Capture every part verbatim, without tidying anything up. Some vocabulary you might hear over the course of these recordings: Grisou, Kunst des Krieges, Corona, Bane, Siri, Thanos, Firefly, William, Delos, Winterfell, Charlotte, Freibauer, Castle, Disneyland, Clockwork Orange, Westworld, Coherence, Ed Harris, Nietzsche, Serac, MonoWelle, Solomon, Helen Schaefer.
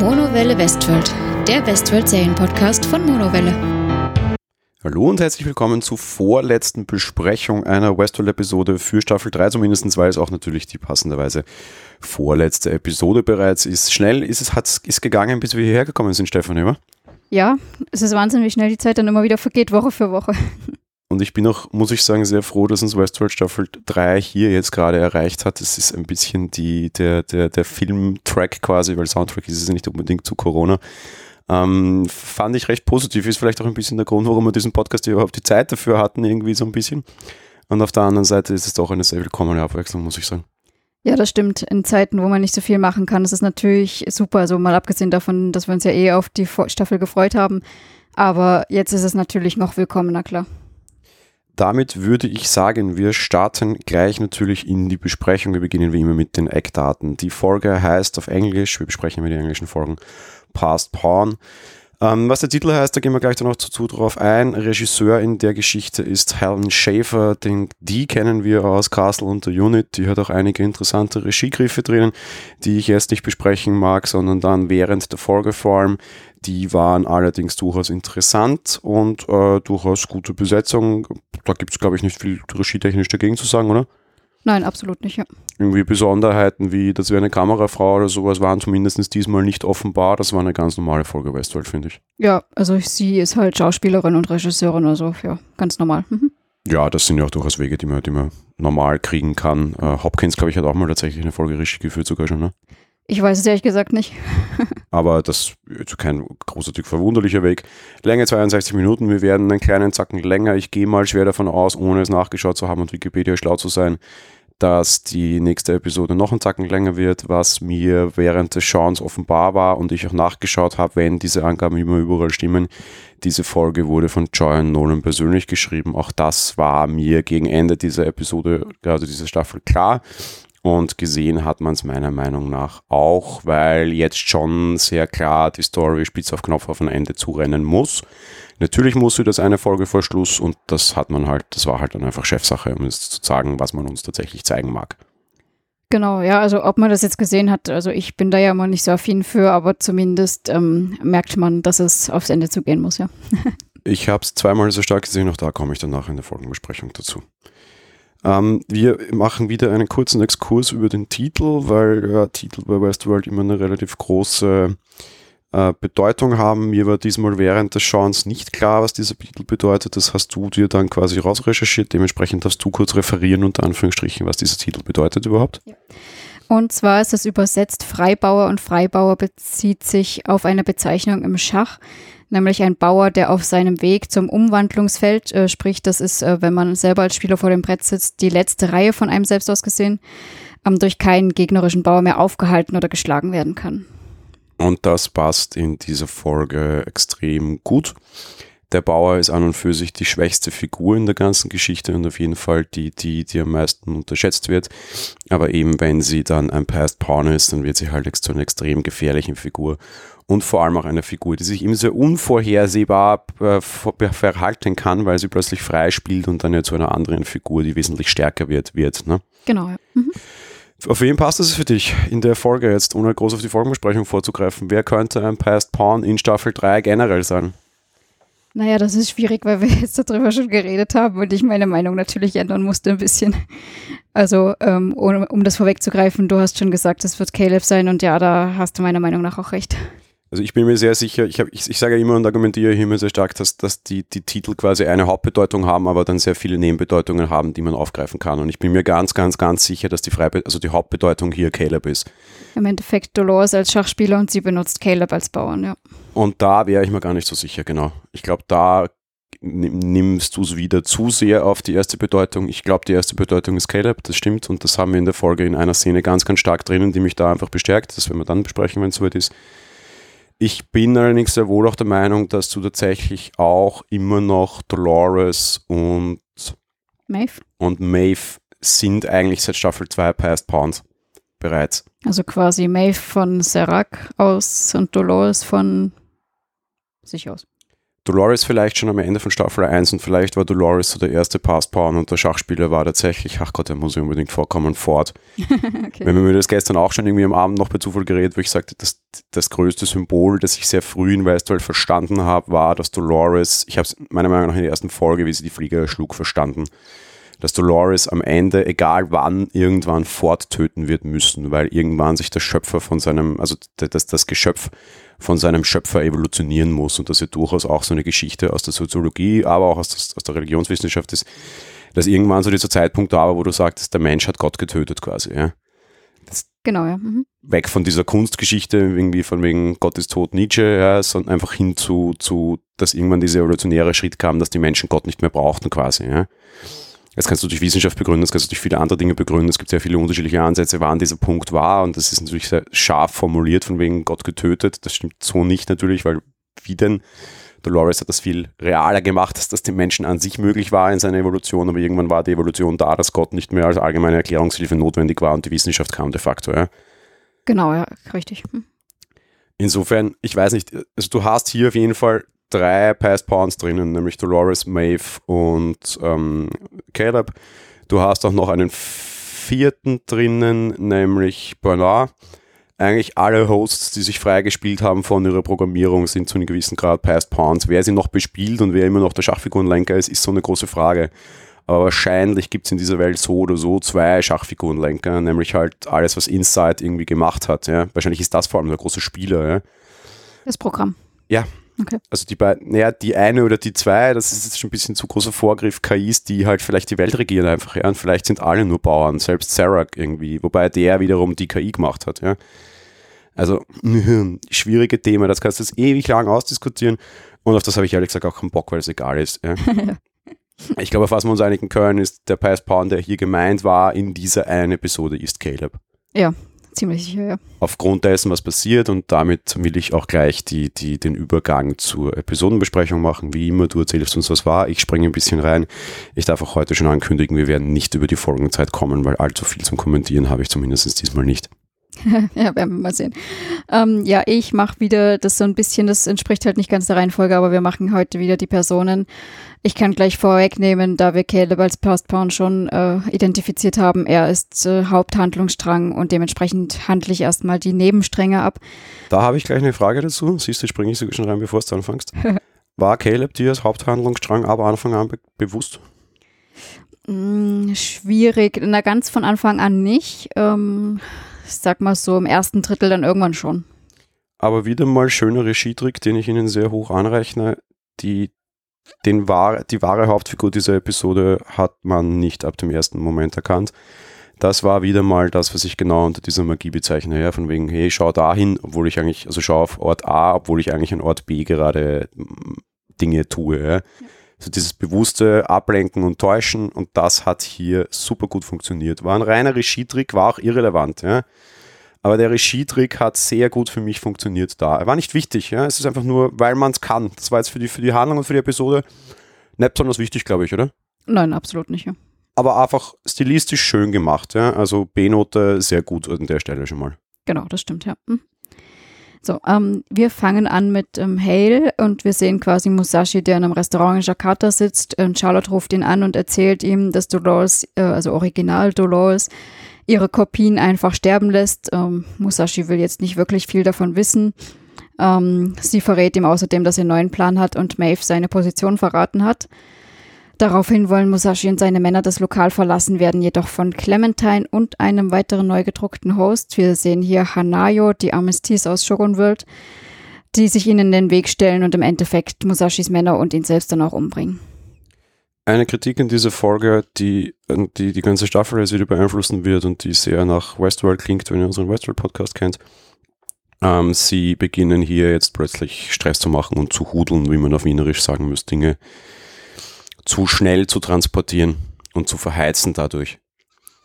MonoWelle Westworld, der Westworld-Serien-Podcast von MonoWelle. Hallo und herzlich willkommen zur vorletzten Besprechung einer Westworld-Episode für Staffel drei zumindest, weil es auch natürlich die passenderweise vorletzte Episode bereits ist. Schnell ist es hat's, ist gegangen, bis wir hierher gekommen sind, Stefan, immer? Ja, es ist Wahnsinn, wie schnell die Zeit dann immer wieder vergeht, Woche für Woche. Und ich bin auch, muss ich sagen, sehr froh, dass uns Westworld Staffel drei hier jetzt gerade erreicht hat. Das ist ein bisschen die, der, der, der Film-Track quasi, weil Soundtrack ist es ja nicht unbedingt zu Corona. Ähm, fand ich recht positiv. Ist vielleicht auch ein bisschen der Grund, warum wir diesen Podcast überhaupt die Zeit dafür hatten, irgendwie so ein bisschen. Und auf der anderen Seite ist es doch eine sehr willkommene Abwechslung, muss ich sagen. Ja, das stimmt. In Zeiten, wo man nicht so viel machen kann, ist es natürlich super. Also mal abgesehen davon, dass wir uns ja eh auf die Staffel gefreut haben. Aber jetzt ist es natürlich noch willkommener, klar. Damit würde ich sagen, wir starten gleich natürlich in die Besprechung. Wir beginnen wie immer mit den Eckdaten. Die Folge heißt auf Englisch, wir besprechen mit den englischen Folgen, Past Pawn. Ähm, was der Titel heißt, da gehen wir gleich dann noch dazu drauf ein. Regisseur in der Geschichte ist Helen Schaefer, den, die kennen wir aus Castle und The Unit. Die hat auch einige interessante Regiegriffe drinnen, die ich jetzt nicht besprechen mag, sondern dann während der Folge vor allem. Die waren allerdings durchaus interessant und äh, durchaus gute Besetzung. Da gibt es, glaube ich, nicht viel regietechnisch dagegen zu sagen, oder? Nein, absolut nicht, ja. Irgendwie Besonderheiten wie, dass wir eine Kamerafrau oder sowas waren, zumindest diesmal nicht offenbar. Das war eine ganz normale Folge Westworld, finde ich. Ja, also sie ist halt Schauspielerin und Regisseurin, also ja, ganz normal. Mhm. Ja, das sind ja auch durchaus Wege, die man, die man normal kriegen kann. Äh, Hopkins, glaube ich, hat auch mal tatsächlich eine Folge richtig geführt sogar schon, ne? Ich weiß es ehrlich gesagt nicht. Aber das ist kein großartig verwunderlicher Weg. Länge zweiundsechzig Minuten, wir werden einen kleinen Zacken länger. Ich gehe mal schwer davon aus, ohne es nachgeschaut zu haben und Wikipedia schlau zu sein, dass die nächste Episode noch einen Zacken länger wird, was mir während des Schauens offenbar war und ich auch nachgeschaut habe, wenn diese Angaben immer überall stimmen. Diese Folge wurde von Joy und Nolan persönlich geschrieben. Auch das war mir gegen Ende dieser Episode, also dieser Staffel klar. Und gesehen hat man es meiner Meinung nach auch, weil jetzt schon sehr klar die Story spitz auf Knopf auf ein Ende zurennen muss. Natürlich muss sie das eine Folge vor Schluss und das hat man halt, das war halt dann einfach Chefsache, um es zu sagen, was man uns tatsächlich zeigen mag. Genau, ja, also ob man das jetzt gesehen hat, also ich bin da ja mal nicht so affin für, aber zumindest ähm, merkt man, dass es aufs Ende zugehen muss, ja. Ich habe es zweimal so stark gesehen, auch da komme ich danach in der Folgenbesprechung dazu. Um, wir machen wieder einen kurzen Exkurs über den Titel, weil ja, Titel bei Westworld immer eine relativ große äh, Bedeutung haben. Mir war diesmal während des Schauens nicht klar, was dieser Titel bedeutet. Das hast du dir dann quasi rausrecherchiert. Dementsprechend darfst du kurz referieren, unter Anführungsstrichen, was dieser Titel bedeutet überhaupt. Ja. Und zwar ist das übersetzt Freibauer und Freibauer bezieht sich auf eine Bezeichnung im Schach, nämlich ein Bauer, der auf seinem Weg zum Umwandlungsfeld, äh, sprich, das ist, äh, wenn man selber als Spieler vor dem Brett sitzt, die letzte Reihe von einem selbst aus gesehen, ähm, durch keinen gegnerischen Bauer mehr aufgehalten oder geschlagen werden kann. Und das passt in dieser Folge extrem gut. Der Bauer ist an und für sich die schwächste Figur in der ganzen Geschichte und auf jeden Fall die, die, die am meisten unterschätzt wird. Aber eben, wenn sie dann ein Past Pawn ist, dann wird sie halt zu einer extrem gefährlichen Figur. Und vor allem auch eine Figur, die sich eben sehr unvorhersehbar äh, verhalten kann, weil sie plötzlich frei spielt und dann ja zu einer anderen Figur, die wesentlich stärker wird, wird. Ne? Genau, ja. Mhm. Auf wen passt es für dich in der Folge jetzt, ohne groß auf die Folgenbesprechung vorzugreifen? Wer könnte ein Past Pawn in Staffel drei generell sein? Naja, das ist schwierig, weil wir jetzt darüber schon geredet haben und ich meine Meinung natürlich ändern musste ein bisschen. Also, ähm, um, um das vorwegzugreifen, du hast schon gesagt, es wird Caleb sein und ja, da hast du meiner Meinung nach auch recht. Also ich bin mir sehr sicher, ich, hab, ich, ich sage ja immer und argumentiere hier immer sehr stark, dass, dass die, die Titel quasi eine Hauptbedeutung haben, aber dann sehr viele Nebenbedeutungen haben, die man aufgreifen kann. Und ich bin mir ganz, ganz, ganz sicher, dass die, Freibe- also die Hauptbedeutung hier Caleb ist. Im Endeffekt Dolores als Schachspieler und sie benutzt Caleb als Bauern, ja. Und da wäre ich mir gar nicht so sicher, genau. Ich glaube, da nimmst du es wieder zu sehr auf die erste Bedeutung. Ich glaube, die erste Bedeutung ist Caleb, das stimmt. Und das haben wir in der Folge in einer Szene ganz, ganz stark drinnen, die mich da einfach bestärkt. Das werden wir dann besprechen, wenn es soweit ist. Ich bin allerdings sehr wohl auch der Meinung, dass du tatsächlich auch immer noch Dolores und Maeve, und Maeve sind eigentlich seit Staffel zwei Past Pawns bereits. Also quasi Maeve von Serac aus und Dolores von sich aus. Dolores vielleicht schon am Ende von Staffel eins, und vielleicht war Dolores so der erste Past Pawn und der Schachspieler war tatsächlich, ach Gott, der muss ja unbedingt vorkommen, Ford. Okay. Wenn mir das gestern auch schon irgendwie am Abend noch bei Zufall gerät, wo ich sagte, das, das größte Symbol, das ich sehr früh in Westworld verstanden habe, war, dass Dolores, ich habe es meiner Meinung nach in der ersten Folge, wie sie die Flieger erschlug, verstanden, dass Dolores am Ende, egal wann, irgendwann Ford töten wird müssen, weil irgendwann sich der Schöpfer von seinem, also das, das Geschöpf von seinem Schöpfer evolutionieren muss, und dass ja durchaus auch so eine Geschichte aus der Soziologie, aber auch aus, das, aus der Religionswissenschaft ist, dass irgendwann so dieser Zeitpunkt da war, wo du sagtest, der Mensch hat Gott getötet quasi. Ja? Das genau, ja. Mhm. Weg von dieser Kunstgeschichte, irgendwie von wegen Gott ist tot, Nietzsche, ja, sondern einfach hin zu, zu, dass irgendwann dieser evolutionäre Schritt kam, dass die Menschen Gott nicht mehr brauchten quasi. Ja? Das kannst du durch Wissenschaft begründen, das kannst du durch viele andere Dinge begründen. Es gibt sehr viele unterschiedliche Ansätze, wann dieser Punkt war. Und das ist natürlich sehr scharf formuliert, von wegen Gott getötet. Das stimmt so nicht natürlich, weil wie denn? Dolores hat das viel realer gemacht, dass das den Menschen an sich möglich war in seiner Evolution. Aber irgendwann war die Evolution da, dass Gott nicht mehr als allgemeine Erklärungshilfe notwendig war und die Wissenschaft kam de facto. Ja? Genau, ja, richtig. Hm. Insofern, ich weiß nicht, also du hast hier auf jeden Fall drei Past Pawns drinnen, nämlich Dolores, Maeve und ähm, Caleb. Du hast auch noch einen vierten drinnen, nämlich Bernard. Eigentlich alle Hosts, die sich freigespielt haben von ihrer Programmierung, sind zu einem gewissen Grad Past Pawns. Wer sie noch bespielt und wer immer noch der Schachfigurenlenker ist, ist so eine große Frage. Aber wahrscheinlich gibt es in dieser Welt so oder so zwei Schachfigurenlenker, nämlich halt alles, was Inside irgendwie gemacht hat. Ja? Wahrscheinlich ist das vor allem der große Spieler. Ja? Das Programm. Ja. Okay. Also die beiden, naja, die eine oder die zwei, das ist jetzt schon ein bisschen zu großer Vorgriff, K Is, die halt vielleicht die Welt regieren einfach, ja, und vielleicht sind alle nur Bauern, selbst Serac irgendwie, wobei der wiederum die K I gemacht hat, ja. Also, schwierige Themen, das kannst du jetzt ewig lang ausdiskutieren, und auf das habe ich ehrlich gesagt auch keinen Bock, weil es egal ist, ja. Ich glaube, auf was wir uns einigen können, ist, der Past Pawn, der hier gemeint war, in dieser einen Episode ist Caleb. Ja. Ziemlich sicher, ja. Aufgrund dessen, was passiert, und damit will ich auch gleich die, die, den Übergang zur Episodenbesprechung machen. Wie immer, du erzählst uns, was war. Ich springe ein bisschen rein. Ich darf auch heute schon ankündigen, wir werden nicht über die Folgenzeit kommen, weil allzu viel zum Kommentieren habe ich zumindest diesmal nicht. Ja, werden wir mal sehen. Ähm, ja, ich mache wieder das so ein bisschen, das entspricht halt nicht ganz der Reihenfolge, aber wir machen heute wieder die Personen. Ich kann gleich vorwegnehmen, da wir Caleb als Past Pawn schon äh, identifiziert haben, er ist äh, Haupthandlungsstrang, und dementsprechend handle ich erstmal die Nebenstränge ab. Da habe ich gleich eine Frage dazu. Siehst du, springe ich sogar schon rein, bevor du anfängst. War Caleb dir als Haupthandlungsstrang ab Anfang an be- bewusst? Hm, schwierig. Na, ganz von Anfang an nicht. Ähm... Ich sag mal so im ersten Drittel dann irgendwann schon. Aber wieder mal schöner Regietrick, den ich Ihnen sehr hoch anrechne. Die, den wahre, die wahre Hauptfigur dieser Episode hat man nicht ab dem ersten Moment erkannt. Das war wieder mal das, was ich genau unter dieser Magie bezeichne. Ja, von wegen, hey, schau da hin, obwohl ich eigentlich, also schau auf Ort A, obwohl ich eigentlich an Ort B gerade Dinge tue. Ja. Ja. Also dieses bewusste Ablenken und Täuschen, und das hat hier super gut funktioniert. War ein reiner Regietrick, war auch irrelevant, ja. Aber der Regietrick hat sehr gut für mich funktioniert da. Er war nicht wichtig, ja. Es ist einfach nur, weil man es kann. Das war jetzt für die, für die Handlung und für die Episode nicht besonders wichtig, glaube ich, oder? Nein, absolut nicht, ja. Aber einfach stilistisch schön gemacht, ja. Also B-Note sehr gut an der Stelle schon mal. Genau, das stimmt, ja. Hm. So, ähm, wir fangen an mit ähm, Hale, und wir sehen quasi Musashi, der in einem Restaurant in Jakarta sitzt, und Charlotte ruft ihn an und erzählt ihm, dass Dolores, äh, also Original Dolores, ihre Kopien einfach sterben lässt. Ähm, Musashi will jetzt nicht wirklich viel davon wissen. Ähm, sie verrät ihm außerdem, dass sie einen neuen Plan hat und Maeve seine Position verraten hat. Daraufhin wollen Musashi und seine Männer das Lokal verlassen, werden jedoch von Clementine und einem weiteren neu gedruckten Host, wir sehen hier Hanayo, die Armistice aus Shogun World, die sich ihnen in den Weg stellen und im Endeffekt Musashis Männer und ihn selbst dann auch umbringen. Eine Kritik in dieser Folge, die die, die ganze Staffel jetzt wieder beeinflussen wird und die sehr nach Westworld klingt, wenn ihr unseren Westworld-Podcast kennt. Ähm, sie beginnen hier jetzt plötzlich Stress zu machen und zu hudeln, wie man auf Wienerisch sagen müsste, Dinge zu schnell zu transportieren und zu verheizen dadurch.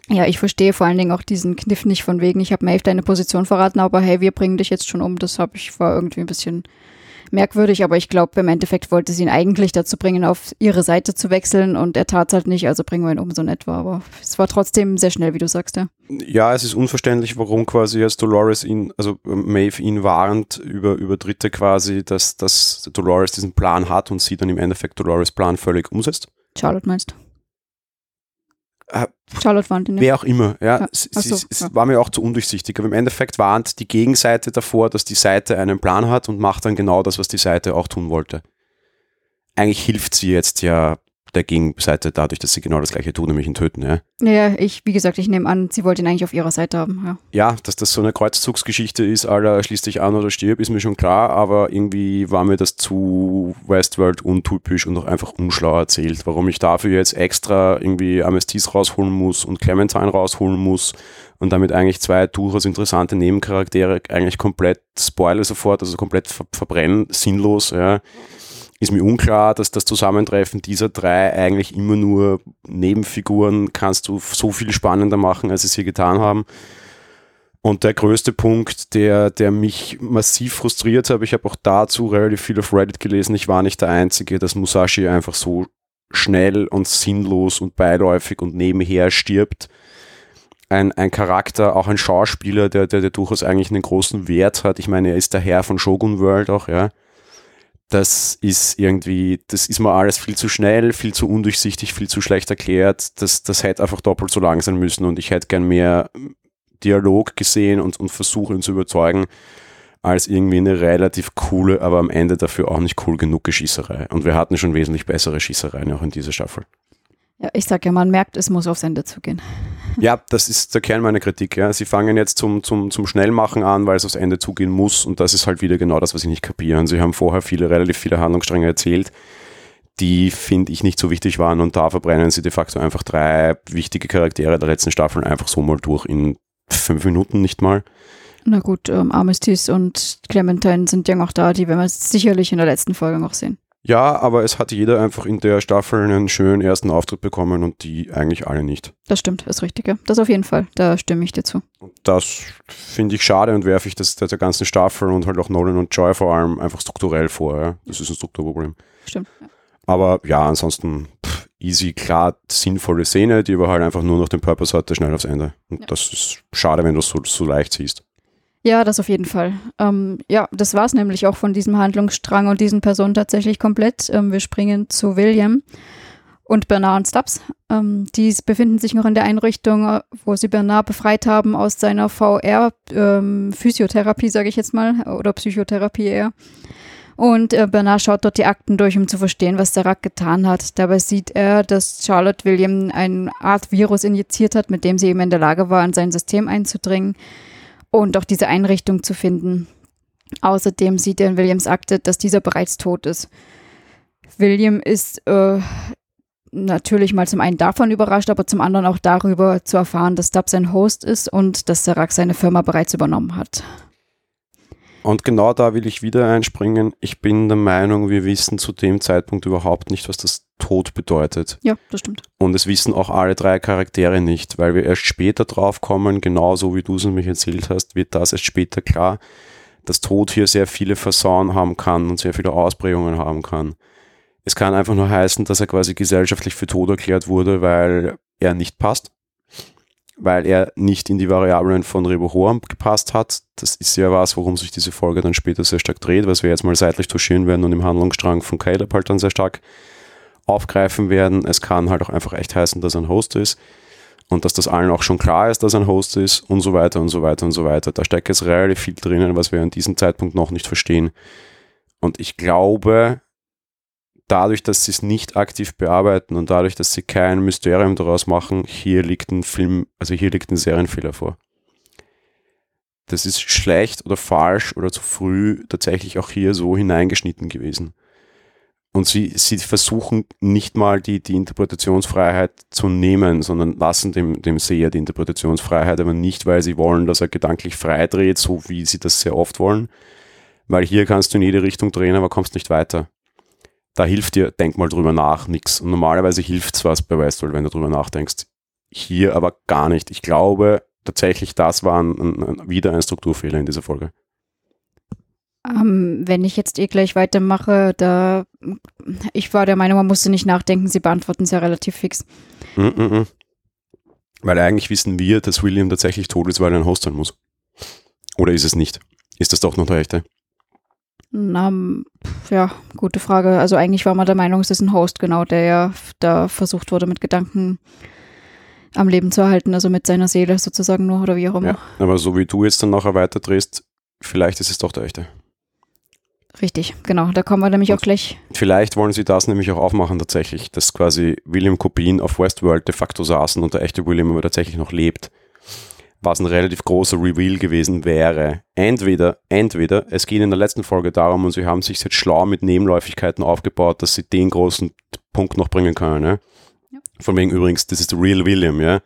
Ja, ich verstehe vor allen Dingen auch diesen Kniff nicht von wegen, ich habe Maeve deine Position verraten, aber hey, wir bringen dich jetzt schon um. Das habe ich war irgendwie ein bisschen merkwürdig, aber ich glaube, im Endeffekt wollte sie ihn eigentlich dazu bringen, auf ihre Seite zu wechseln und er tat es halt nicht, also bringen wir ihn um, so in etwa. Aber es war trotzdem sehr schnell, wie du sagst, ja. Ja, es ist unverständlich, warum quasi jetzt Dolores ihn, also Maeve ihn warnt über, über Dritte quasi, dass, dass Dolores diesen Plan hat und sie dann im Endeffekt Dolores' Plan völlig umsetzt. Charlotte meinst du? Charlotte warnt ihn. Wer auch immer, ja. ja. Es, so, es ja. war mir auch zu undurchsichtig. Aber im Endeffekt warnt die Gegenseite davor, dass die Seite einen Plan hat und macht dann genau das, was die Seite auch tun wollte. Eigentlich hilft sie jetzt ja der Gegenseite dadurch, dass sie genau das Gleiche tun, nämlich ihn töten, ja. Naja, ich, wie gesagt, ich nehme an, sie wollte ihn eigentlich auf ihrer Seite haben, ja. Ja, dass das so eine Kreuzzugsgeschichte ist, Alter, schließ dich an oder stirb, ist mir schon klar, aber irgendwie war mir das zu Westworld untypisch und auch einfach unschlau erzählt, warum ich dafür jetzt extra irgendwie Amestis rausholen muss und Clementine rausholen muss und damit eigentlich zwei durchaus interessante Nebencharaktere eigentlich komplett, Spoiler sofort, also komplett ver- verbrennen, sinnlos, ja. Ist mir unklar, dass das Zusammentreffen dieser drei eigentlich immer nur Nebenfiguren kannst du so viel spannender machen, als sie es hier getan haben. Und der größte Punkt, der, der mich massiv frustriert hat, ich habe auch dazu relativ viel auf Reddit gelesen, ich war nicht der Einzige, dass Musashi einfach so schnell und sinnlos und beiläufig und nebenher stirbt. Ein, ein Charakter, auch ein Schauspieler, der, der, der durchaus eigentlich einen großen Wert hat. Ich meine, er ist der Herr von Shogun World auch, ja. Das ist irgendwie, das ist mir alles viel zu schnell, viel zu undurchsichtig, viel zu schlecht erklärt. Das, das hätte einfach doppelt so lang sein müssen und ich hätte gern mehr Dialog gesehen und, und versucht, ihn zu überzeugen, als irgendwie eine relativ coole, aber am Ende dafür auch nicht cool genug Schießerei. Und wir hatten schon wesentlich bessere Schießereien auch in dieser Staffel. Ja, ich sag ja, man merkt, es muss aufs Ende zugehen. Ja, das ist der Kern meiner Kritik. Ja. Sie fangen jetzt zum, zum, zum Schnellmachen an, weil es aufs Ende zugehen muss und das ist halt wieder genau das, was ich nicht kapiere. Und sie haben vorher viele, relativ viele Handlungsstränge erzählt, die, finde ich, nicht so wichtig waren und da verbrennen sie de facto einfach drei wichtige Charaktere der letzten Staffel einfach so mal durch in fünf Minuten nicht mal. Na gut, ähm, Amestis und Clementine sind ja noch da, die werden wir sicherlich in der letzten Folge noch sehen. Ja, aber es hat jeder einfach in der Staffel einen schönen ersten Auftritt bekommen und die eigentlich alle nicht. Das stimmt, das ist richtig, ja. Das auf jeden Fall, da stimme ich dir zu. Das finde ich schade und werfe ich das der ganzen Staffel und halt auch Nolan und Joy vor allem einfach strukturell vor. Ja. Das ist ein Strukturproblem. Stimmt. Ja. Aber ja, ansonsten pff, easy, klar, sinnvolle Szene, die aber halt einfach nur noch den Purpose hatte, schnell aufs Ende. Und ja. Das ist schade, wenn du es so, so leicht siehst. Ja, das auf jeden Fall. Ähm, ja, das war es nämlich auch von diesem Handlungsstrang und diesen Personen tatsächlich komplett. Ähm, wir springen zu William und Bernard und Stubbs. Ähm, die befinden sich noch in der Einrichtung, wo sie Bernard befreit haben aus seiner V R-Physiotherapie, ähm, sage ich jetzt mal, oder Psychotherapie eher. Und äh, Bernard schaut dort die Akten durch, um zu verstehen, was Serac getan hat. Dabei sieht er, dass Charlotte William eine Art Virus injiziert hat, mit dem sie eben in der Lage war, in sein System einzudringen und auch diese Einrichtung zu finden. Außerdem sieht er in Williams Akte, dass dieser bereits tot ist. William ist äh, natürlich mal zum einen davon überrascht, aber zum anderen auch darüber zu erfahren, dass Stubbs sein Host ist und dass Serac seine Firma bereits übernommen hat. Und genau da will ich wieder einspringen. Ich bin der Meinung, wir wissen zu dem Zeitpunkt überhaupt nicht, was das Tod bedeutet. Ja, das stimmt. Und es wissen auch alle drei Charaktere nicht, weil wir erst später drauf kommen, genauso wie du es nämlich erzählt hast, wird das erst später klar, dass Tod hier sehr viele Facetten haben kann und sehr viele Ausprägungen haben kann. Es kann einfach nur heißen, dass er quasi gesellschaftlich für tot erklärt wurde, weil er nicht passt, weil er nicht in die Variablen von Rehoboam gepasst hat. Das ist ja was, worum sich diese Folge dann später sehr stark dreht, was wir jetzt mal seitlich touchieren werden und im Handlungsstrang von Caleb halt dann sehr stark aufgreifen werden. Es kann halt auch einfach echt heißen, dass er ein Host ist und dass das allen auch schon klar ist, dass er ein Host ist und so weiter und so weiter und so weiter. Da steckt jetzt relativ viel drinnen, was wir an diesem Zeitpunkt noch nicht verstehen. Und ich glaube, dadurch, dass sie es nicht aktiv bearbeiten und dadurch, dass sie kein Mysterium daraus machen, hier liegt ein Film, also hier liegt ein Serienfehler vor. Das ist schlecht oder falsch oder zu früh tatsächlich auch hier so hineingeschnitten gewesen. Und sie, sie versuchen nicht mal die, die Interpretationsfreiheit zu nehmen, sondern lassen dem, dem Seher die Interpretationsfreiheit, aber nicht, weil sie wollen, dass er gedanklich frei dreht, so wie sie das sehr oft wollen. Weil hier kannst du in jede Richtung drehen, aber kommst nicht weiter. Da hilft dir, denk mal drüber nach, nix. Und normalerweise hilft es was bei Westworld, wenn du drüber nachdenkst. Hier aber gar nicht. Ich glaube tatsächlich, das war ein, ein, wieder ein Strukturfehler in dieser Folge. Ähm, wenn ich jetzt eh gleich weitermache, da ich war der Meinung, man musste nicht nachdenken, sie beantworten es ja relativ fix. Mm-mm. Weil eigentlich wissen wir, dass William tatsächlich tot ist, weil er ein Host sein muss. Oder ist es nicht? Ist das doch noch der Echte? Na, ja, gute Frage. Also eigentlich war man der Meinung, es ist ein Host, genau, der ja da versucht wurde, mit Gedanken am Leben zu erhalten, also mit seiner Seele sozusagen nur oder wie auch immer. Ja, aber so wie du jetzt dann nachher weiterdrehst, vielleicht ist es doch der Echte. Richtig, genau, da kommen wir nämlich und auch gleich. Vielleicht wollen sie das nämlich auch aufmachen tatsächlich, dass quasi William Kopien auf Westworld de facto saßen und der echte William aber tatsächlich noch lebt. Was ein relativ großer Reveal gewesen wäre. Entweder, entweder, es ging in der letzten Folge darum und sie haben sich jetzt schlau mit Nebenläufigkeiten aufgebaut, dass sie den großen Punkt noch bringen können. Ne? Ja. Von wegen übrigens, das ist der Real William, ja.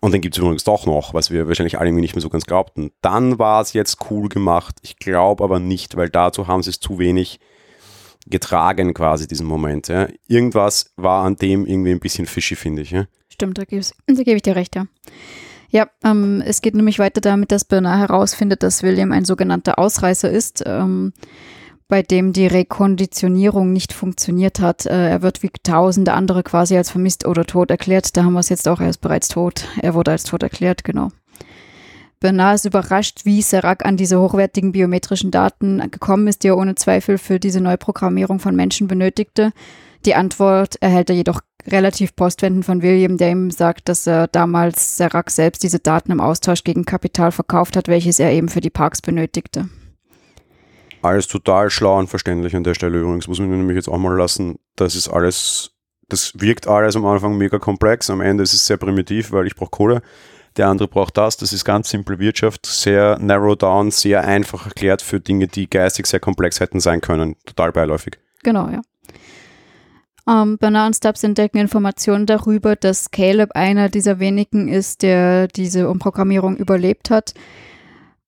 Und den gibt es übrigens doch noch, was wir wahrscheinlich alle irgendwie nicht mehr so ganz glaubten. Dann war es jetzt cool gemacht. Ich glaube aber nicht, weil dazu haben sie es zu wenig getragen quasi, diesen Moment. Ja? Irgendwas war an dem irgendwie ein bisschen fishy, finde ich. Ja? Stimmt, da, da gebe ich dir recht, ja. Ja, ähm, es geht nämlich weiter damit, dass Bernard herausfindet, dass William ein sogenannter Ausreißer ist, ähm, bei dem die Rekonditionierung nicht funktioniert hat. Äh, er wird wie tausende andere quasi als vermisst oder tot erklärt. Da haben wir es jetzt auch, er ist bereits tot. Er wurde als tot erklärt, genau. Bernard ist überrascht, wie Serac an diese hochwertigen biometrischen Daten gekommen ist, die er ohne Zweifel für diese Neuprogrammierung von Menschen benötigte. Die Antwort erhält er jedoch relativ postwendend von William, der ihm sagt, dass er damals Serac selbst diese Daten im Austausch gegen Kapital verkauft hat, welches er eben für die Parks benötigte. Alles total schlau und verständlich an der Stelle übrigens, muss man nämlich jetzt auch mal lassen, das ist alles, das wirkt alles am Anfang mega komplex, am Ende ist es sehr primitiv, weil ich brauche Kohle, der andere braucht das, das ist ganz simple Wirtschaft, sehr narrow down, sehr einfach erklärt für Dinge, die geistig sehr komplex hätten sein können, total beiläufig. Genau, ja. Um, Bernard und Stubbs entdecken Informationen darüber, dass Caleb einer dieser wenigen ist, der diese Umprogrammierung überlebt hat.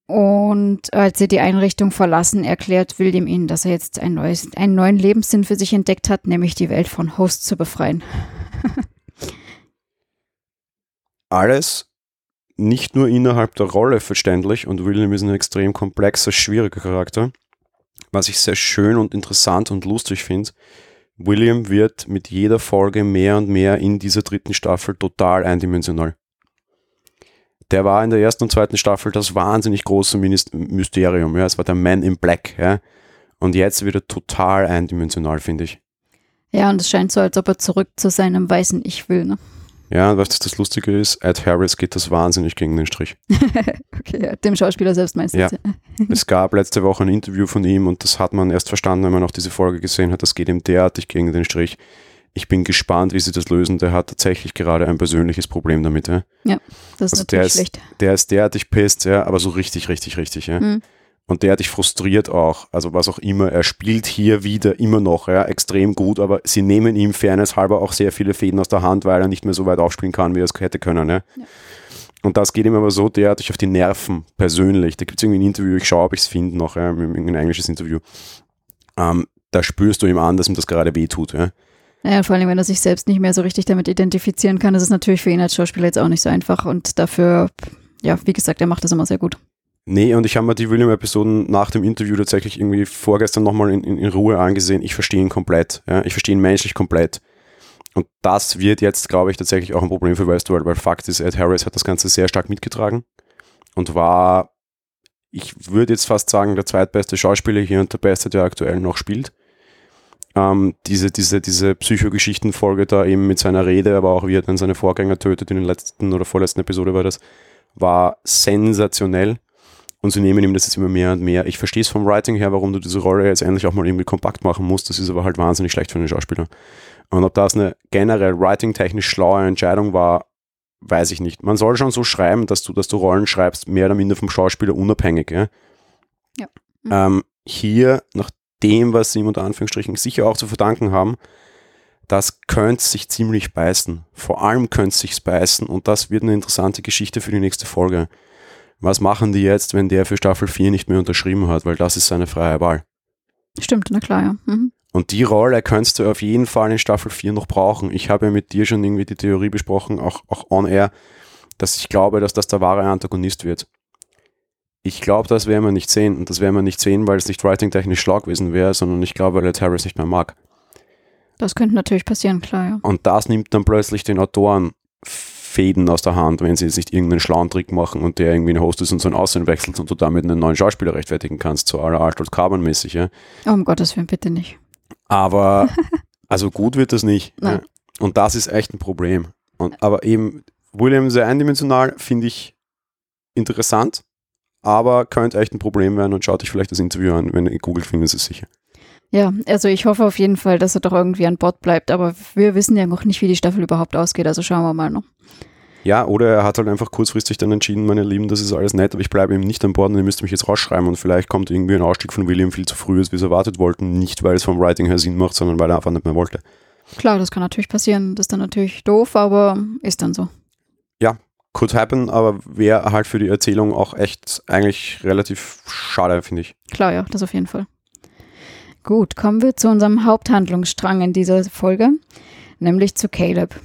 Und als sie die Einrichtung verlassen, erklärt William ihnen, dass er jetzt ein neues, einen neuen Lebenssinn für sich entdeckt hat, nämlich die Welt von Hosts zu befreien. Alles nicht nur innerhalb der Rolle verständlich und William ist ein extrem komplexer, schwieriger Charakter, was ich sehr schön und interessant und lustig finde. William wird mit jeder Folge mehr und mehr in dieser dritten Staffel total eindimensional. Der war in der ersten und zweiten Staffel das wahnsinnig große Mysterium. Ja, es war der Man in Black. Ja. Und jetzt wieder total eindimensional, finde ich. Ja, und es scheint so, als ob er zurück zu seinem weißen Ich will. Ne? Ja, und weißt du, das Lustige ist, Ed Harris geht das wahnsinnig gegen den Strich. Okay, ja, dem Schauspieler selbst meinst du ja. Es gab letzte Woche ein Interview von ihm und das hat man erst verstanden, wenn man auch diese Folge gesehen hat, das geht ihm derartig gegen den Strich. Ich bin gespannt, wie sie das lösen, der hat tatsächlich gerade ein persönliches Problem damit. Ja, ja das ist also natürlich der ist, schlecht. Der ist derartig pissed, ja, aber so richtig, richtig, richtig. Ja. Mhm. Und derartig frustriert auch, also was auch immer, er spielt hier wieder immer noch ja, extrem gut, aber sie nehmen ihm Fairness halber auch sehr viele Fäden aus der Hand, weil er nicht mehr so weit aufspielen kann, wie er es hätte können. Ja. Ja. Und das geht ihm aber so derartig auf die Nerven, persönlich. Da gibt es irgendwie ein Interview, ich schaue, ob ich es finde noch, ja, ein englisches Interview. Ähm, da spürst du ihm an, dass ihm das gerade weh tut. Ja. Ja, vor allem, wenn er sich selbst nicht mehr so richtig damit identifizieren kann, das ist natürlich für ihn als Schauspieler jetzt auch nicht so einfach und dafür, ja, wie gesagt, er macht das immer sehr gut. Nee, und ich habe mir die William-Episoden nach dem Interview tatsächlich irgendwie vorgestern nochmal in, in, in Ruhe angesehen. Ich verstehe ihn komplett. Ja? Ich verstehe ihn menschlich komplett. Und das wird jetzt, glaube ich, tatsächlich auch ein Problem für Westworld, weil Fakt ist, Ed Harris hat das Ganze sehr stark mitgetragen und war, ich würde jetzt fast sagen, der zweitbeste Schauspieler hier und der Beste, der aktuell noch spielt. Ähm, diese, diese, diese Psychogeschichten-Folge da eben mit seiner Rede, aber auch wie er dann seine Vorgänger tötet in den letzten oder vorletzten Episode war das, war sensationell. Und sie nehmen ihm das jetzt immer mehr und mehr. Ich verstehe es vom Writing her, warum du diese Rolle jetzt endlich auch mal irgendwie kompakt machen musst. Das ist aber halt wahnsinnig schlecht für den Schauspieler. Und ob das eine generell writing-technisch schlaue Entscheidung war, weiß ich nicht. Man soll schon so schreiben, dass du, dass du Rollen schreibst, mehr oder minder vom Schauspieler unabhängig. Ja? Ja. Mhm. Ähm, hier, nach dem, was sie ihm unter Anführungsstrichen sicher auch zu verdanken haben, das könnte sich ziemlich beißen. Vor allem könnte es sich beißen. Und das wird eine interessante Geschichte für die nächste Folge. Was machen die jetzt, wenn der für Staffel vier nicht mehr unterschrieben hat? Weil das ist seine freie Wahl. Stimmt, na klar, ja. Mhm. Und die Rolle könntest du auf jeden Fall in Staffel vier noch brauchen. Ich habe ja mit dir schon irgendwie die Theorie besprochen, auch, auch on air, dass ich glaube, dass das der wahre Antagonist wird. Ich glaube, das werden wir nicht sehen. Und das werden wir nicht sehen, weil es nicht writing-technisch schlau gewesen wäre, sondern ich glaube, weil er Harris nicht mehr mag. Das könnte natürlich passieren, klar, ja. Und das nimmt dann plötzlich den Autoren Fäden aus der Hand, wenn sie jetzt nicht irgendeinen schlauen Trick machen und der irgendwie ein Host ist und so ein Aussehen wechselt und du damit einen neuen Schauspieler rechtfertigen kannst, so à la Altered Carbon-mäßig, ja. Oh, um Gottes Willen, bitte nicht. Aber, also gut wird das nicht. Ja. Und das ist echt ein Problem. Und, aber eben, William sehr eindimensional, finde ich interessant, aber könnte echt ein Problem werden, und schaut euch vielleicht das Interview an, wenn ihr googelt, findet ihr es sicher. Ja, also ich hoffe auf jeden Fall, dass er doch irgendwie an Bord bleibt, aber wir wissen ja noch nicht, wie die Staffel überhaupt ausgeht, also schauen wir mal noch. Ja, oder er hat halt einfach kurzfristig dann entschieden, meine Lieben, das ist alles nett, aber ich bleibe eben nicht an Bord und ihr müsst mich jetzt rausschreiben, und vielleicht kommt irgendwie ein Ausstieg von William viel zu früh, als wir es erwartet wollten, nicht weil es vom Writing her Sinn macht, sondern weil er einfach nicht mehr wollte. Klar, das kann natürlich passieren, das ist dann natürlich doof, aber ist dann so. Ja, could happen, aber wäre halt für die Erzählung auch echt eigentlich relativ schade, finde ich. Klar, ja, das auf jeden Fall. Gut, kommen wir zu unserem Haupthandlungsstrang in dieser Folge, nämlich zu Caleb.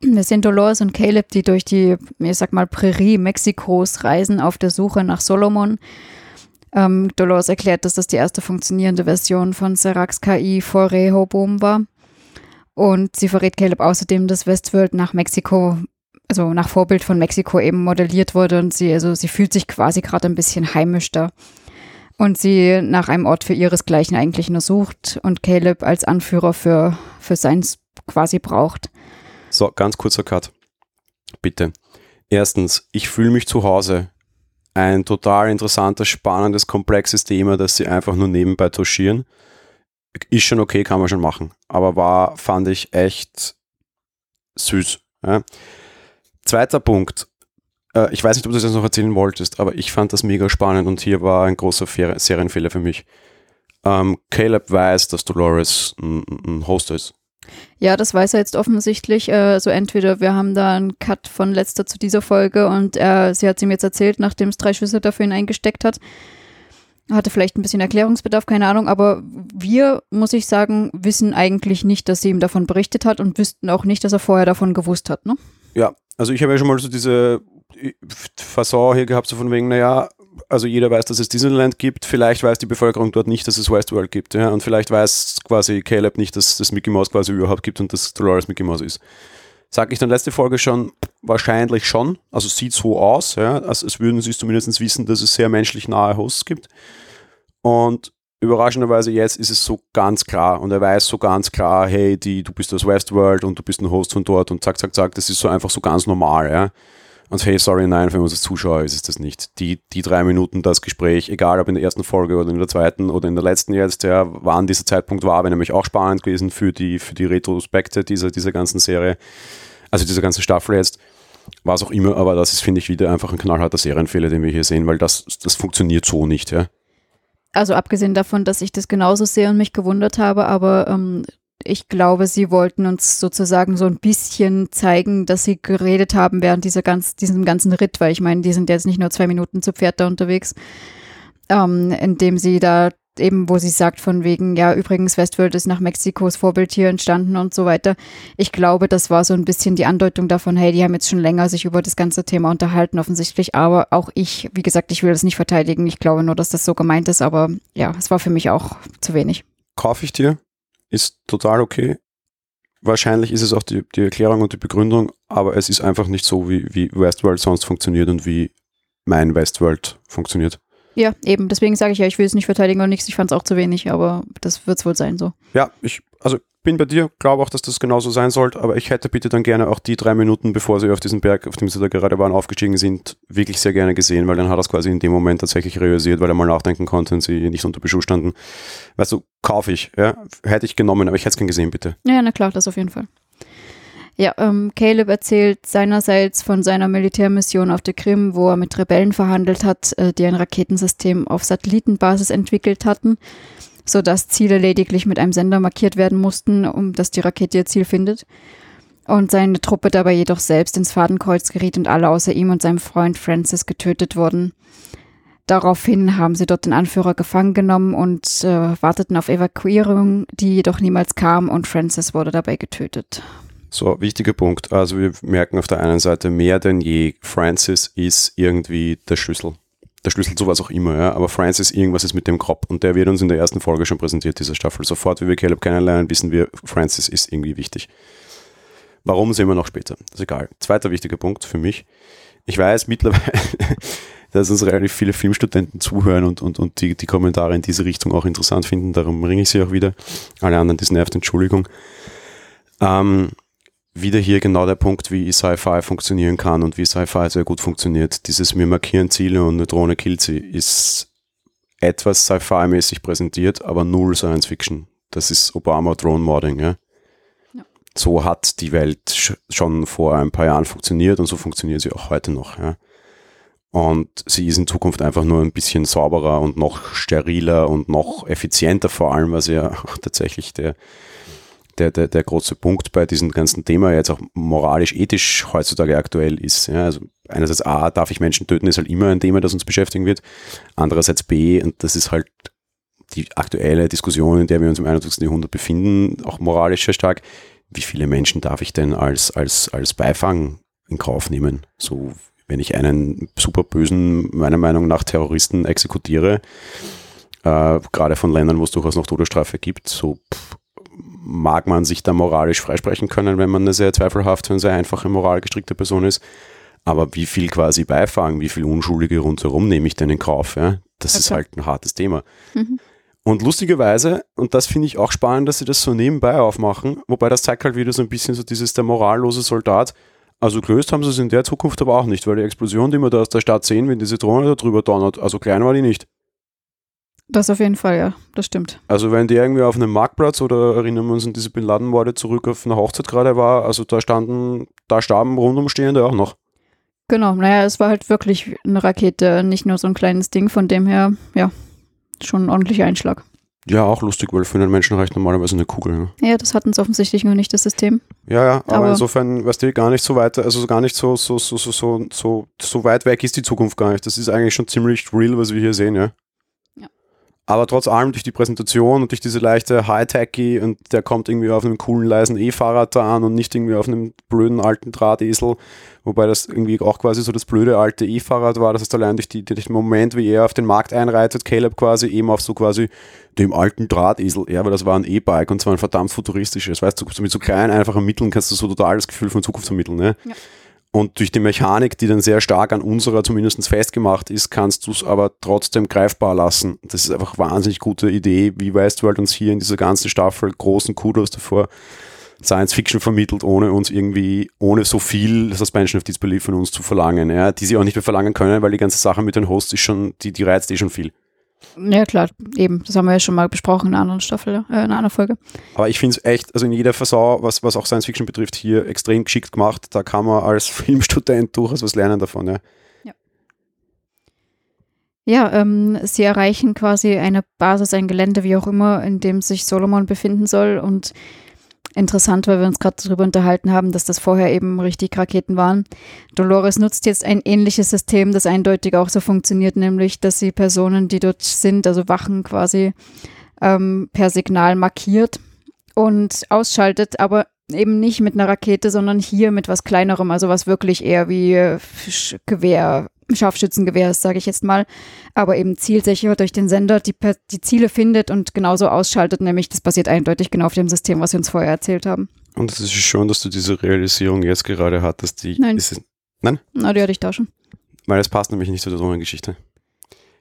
Wir sehen Dolores und Caleb, die durch die, ich sag mal, Prärie Mexikos reisen auf der Suche nach Solomon. Ähm, Dolores erklärt, dass das die erste funktionierende Version von Seracs K I vor Rehoboam war. Und sie verrät Caleb außerdem, dass Westworld nach Mexiko, also nach Vorbild von Mexiko eben modelliert wurde, und sie, also sie fühlt sich quasi gerade ein bisschen heimisch da. Und sie nach einem Ort für ihresgleichen eigentlich nur sucht und Caleb als Anführer für, für seins quasi braucht. So, ganz kurzer Cut. Bitte. Erstens, ich fühle mich zu Hause. Ein total interessantes, spannendes, komplexes Thema, das sie einfach nur nebenbei touchieren. Ist schon okay, kann man schon machen. Aber war, fand ich echt süß. Ja. Zweiter Punkt. Ich weiß nicht, ob du das noch erzählen wolltest, aber ich fand das mega spannend, und hier war ein großer Fer- Serienfehler für mich. Ähm, Caleb weiß, dass Dolores ein, ein Host ist. Ja, das weiß er jetzt offensichtlich. Also entweder wir haben da einen Cut von letzter zu dieser Folge, und äh, sie hat es ihm jetzt erzählt, nachdem es drei Schüsse dafür hineingesteckt hat. Hatte vielleicht ein bisschen Erklärungsbedarf, keine Ahnung, aber wir, muss ich sagen, wissen eigentlich nicht, dass sie ihm davon berichtet hat, und wüssten auch nicht, dass er vorher davon gewusst hat, ne? Ja, also ich habe ja schon mal so diese Fasson hier gehabt, so von wegen, naja, also jeder weiß, dass es Disneyland gibt, vielleicht weiß die Bevölkerung dort nicht, dass es Westworld gibt, ja, und vielleicht weiß quasi Caleb nicht, dass das Mickey Mouse quasi überhaupt gibt und dass Dolores Mickey Mouse ist. Sag ich dann letzte Folge schon, wahrscheinlich schon, also sieht so aus, ja, als, als würden sie es zumindest wissen, dass es sehr menschlich nahe Hosts gibt, und überraschenderweise jetzt ist es so ganz klar, und er weiß so ganz klar, hey, die, du bist das Westworld und du bist ein Host von dort und zack, zack, zack, das ist so einfach so ganz normal, ja. Und hey, sorry, nein, für uns als Zuschauer ist es das nicht. Die, die drei Minuten, das Gespräch, egal ob in der ersten Folge oder in der zweiten oder in der letzten jetzt, ja, wann dieser Zeitpunkt war, wäre nämlich auch spannend gewesen für die, für die Retrospekte dieser, dieser ganzen Serie, also dieser ganzen Staffel jetzt, was auch immer, aber das ist, finde ich, wieder einfach ein knallharter Serienfehler, den wir hier sehen, weil das, das funktioniert so nicht, ja. Also abgesehen davon, dass ich das genauso sehe und mich gewundert habe, aber ähm ich glaube, sie wollten uns sozusagen so ein bisschen zeigen, dass sie geredet haben während dieser ganz, diesem ganzen Ritt, weil ich meine, die sind jetzt nicht nur zwei Minuten zu Pferd da unterwegs, ähm, indem sie da eben, wo sie sagt von wegen, ja, übrigens Westworld ist nach Mexikos Vorbild hier entstanden und so weiter. Ich glaube, das war so ein bisschen die Andeutung davon, hey, die haben jetzt schon länger sich über das ganze Thema unterhalten offensichtlich, aber auch ich, wie gesagt, ich will das nicht verteidigen, ich glaube nur, dass das so gemeint ist, aber ja, es war für mich auch zu wenig. Kaufe ich dir? Ist total okay. Wahrscheinlich ist es auch die, die Erklärung und die Begründung, aber es ist einfach nicht so, wie, wie Westworld sonst funktioniert und wie mein Westworld funktioniert. Ja, eben. Deswegen sage ich ja, ich will es nicht verteidigen und nichts. Ich fand es auch zu wenig, aber das wird es wohl sein so. Ja, ich also bin bei dir, glaube auch, dass das genauso sein sollte, aber ich hätte bitte dann gerne auch die drei Minuten, bevor sie auf diesen Berg, auf dem sie da gerade waren, aufgestiegen sind, wirklich sehr gerne gesehen, weil dann hat er es quasi in dem Moment tatsächlich realisiert, weil er mal nachdenken konnte und sie nicht unter Beschuss standen. Weißt du, kaufe ich, ja, hätte ich genommen, aber ich hätte es gern gesehen, bitte. Ja, na klar, das auf jeden Fall. Ja, ähm, Caleb erzählt seinerseits von seiner Militärmission auf der Krim, wo er mit Rebellen verhandelt hat, äh, die ein Raketensystem auf Satellitenbasis entwickelt hatten, sodass Ziele lediglich mit einem Sender markiert werden mussten, um dass die Rakete ihr Ziel findet. Und seine Truppe dabei jedoch selbst ins Fadenkreuz geriet und alle außer ihm und seinem Freund Francis getötet wurden. Daraufhin haben sie dort den Anführer gefangen genommen und äh, warteten auf Evakuierung, die jedoch niemals kam, und Francis wurde dabei getötet. So, wichtiger Punkt. Also wir merken auf der einen Seite mehr denn je, Francis ist irgendwie der Schlüssel. der Schlüssel zu was auch immer, ja, aber Francis, irgendwas ist mit dem Kopf und der wird uns in der ersten Folge schon präsentiert, dieser Staffel. Sofort, wie wir Caleb kennenlernen, wissen wir, Francis ist irgendwie wichtig. Warum, sehen wir noch später. Das ist egal. Zweiter wichtiger Punkt für mich. Ich weiß mittlerweile, dass uns relativ viele Filmstudenten zuhören und, und, und die, die Kommentare in diese Richtung auch interessant finden. Darum bringe ich sie auch wieder. Alle anderen, das nervt, Entschuldigung. Ähm, wieder hier genau der Punkt, wie Sci-Fi funktionieren kann und wie Sci-Fi sehr gut funktioniert. Dieses wir markieren Ziele und eine Drohne killt sie ist etwas Sci-Fi-mäßig präsentiert, aber null Science-Fiction. Das ist Obama-Drone-Modding, ja. So hat die Welt schon vor ein paar Jahren funktioniert und so funktioniert sie auch heute noch. Ja. Und sie ist in Zukunft einfach nur ein bisschen sauberer und noch steriler und noch effizienter vor allem, was ja auch tatsächlich der, der, der, der große Punkt bei diesem ganzen Thema jetzt auch moralisch-ethisch heutzutage aktuell ist. Ja. Also einerseits A, darf ich Menschen töten, ist halt immer ein Thema, das uns beschäftigen wird. Andererseits B, und das ist halt die aktuelle Diskussion, in der wir uns im einundzwanzigsten Jahrhundert befinden, auch moralisch sehr stark, wie viele Menschen darf ich denn als, als, als Beifang in Kauf nehmen? So, wenn ich einen super bösen, meiner Meinung nach, Terroristen exekutiere, äh, gerade von Ländern, wo es durchaus noch Todesstrafe gibt, so pff, mag man sich da moralisch freisprechen können, wenn man eine sehr zweifelhafte und sehr einfache, moral gestrickte Person ist. Aber wie viel quasi Beifang, wie viel Unschuldige rundherum nehme ich denn in Kauf? Ja? Das okay. ist halt ein hartes Thema. Mhm. Und lustigerweise, und das finde ich auch spannend, dass sie das so nebenbei aufmachen, wobei das zeigt halt wieder so ein bisschen so dieses der morallose Soldat. Also gelöst haben sie es in der Zukunft aber auch nicht, weil die Explosion, die wir da aus der Stadt sehen, wenn diese Drohne da drüber donnert, also klein war die nicht. Das auf jeden Fall, ja, das stimmt. Also wenn die irgendwie auf einem Marktplatz, oder erinnern wir uns an diese Bin Laden-Morde zurück, auf einer Hochzeit gerade war, also da standen, da starben Rundumstehende auch noch. Genau, naja, es war halt wirklich eine Rakete, nicht nur so ein kleines Ding, von dem her, ja. Schon ein ordentlicher Einschlag. Ja, auch lustig, weil für einen Menschen reicht normalerweise eine Kugel. Ne? Ja, das hatten es offensichtlich noch nicht, das System. Ja, ja, aber, aber insofern, weißt du, gar nicht so weit, also gar nicht so, so, so, so, so, so, so weit weg ist die Zukunft gar nicht. Das ist eigentlich schon ziemlich real, was wir hier sehen, ja. ja. Aber trotz allem durch die Präsentation und durch diese leichte Hightech-y und der kommt irgendwie auf einem coolen, leisen E-Fahrrad da an und nicht irgendwie auf einem blöden alten Drahtesel, wobei das irgendwie auch quasi so das blöde alte E-Fahrrad war, das heißt allein durch, die, durch den Moment, wie er auf den Markt einreitet, Caleb quasi eben auf so quasi dem alten Drahtesel, ja, weil das war ein E-Bike und zwar ein verdammt futuristisches, weißt du, mit so kleinen, einfachen Mitteln kannst du so total das Gefühl von Zukunft vermitteln, ne? Ja. Und durch die Mechanik, die dann sehr stark an unserer zumindest festgemacht ist, kannst du es aber trotzdem greifbar lassen. Das ist einfach eine wahnsinnig gute Idee, wie Westworld uns hier in dieser ganzen Staffel großen Kudos davor Science-Fiction vermittelt, ohne uns irgendwie, ohne so viel Suspension of Disbelief von uns zu verlangen, ja, die sie auch nicht mehr verlangen können, weil die ganze Sache mit den Hosts ist schon, die, die reizt eh schon viel. Ja klar, eben, das haben wir ja schon mal besprochen in einer anderen Staffel, äh, in einer anderen Folge. Aber ich finde es echt, also in jeder Versau, was, was auch Science Fiction betrifft, hier extrem geschickt gemacht, da kann man als Filmstudent durchaus was lernen davon, ja. Ja, ja ähm, sie erreichen quasi eine Basis, ein Gelände, wie auch immer, in dem sich Solomon befinden soll und interessant, weil wir uns gerade darüber unterhalten haben, dass das vorher eben richtig Raketen waren. Dolores nutzt jetzt ein ähnliches System, das eindeutig auch so funktioniert, nämlich, dass sie Personen, die dort sind, also Wachen quasi, ähm, per Signal markiert und ausschaltet, aber eben nicht mit einer Rakete, sondern hier mit was Kleinerem, also was wirklich eher wie Gewehr, Scharfschützengewehr ist, sage ich jetzt mal, aber eben zielsicher durch den Sender, die die Ziele findet und genauso ausschaltet, nämlich das basiert eindeutig genau auf dem System, was wir uns vorher erzählt haben. Und es ist schön, dass du diese Realisierung jetzt gerade hattest. Die nein. Ist es, nein? Na, die hatte ich da schon. Weil es passt nämlich nicht zu der Drohnengeschichte.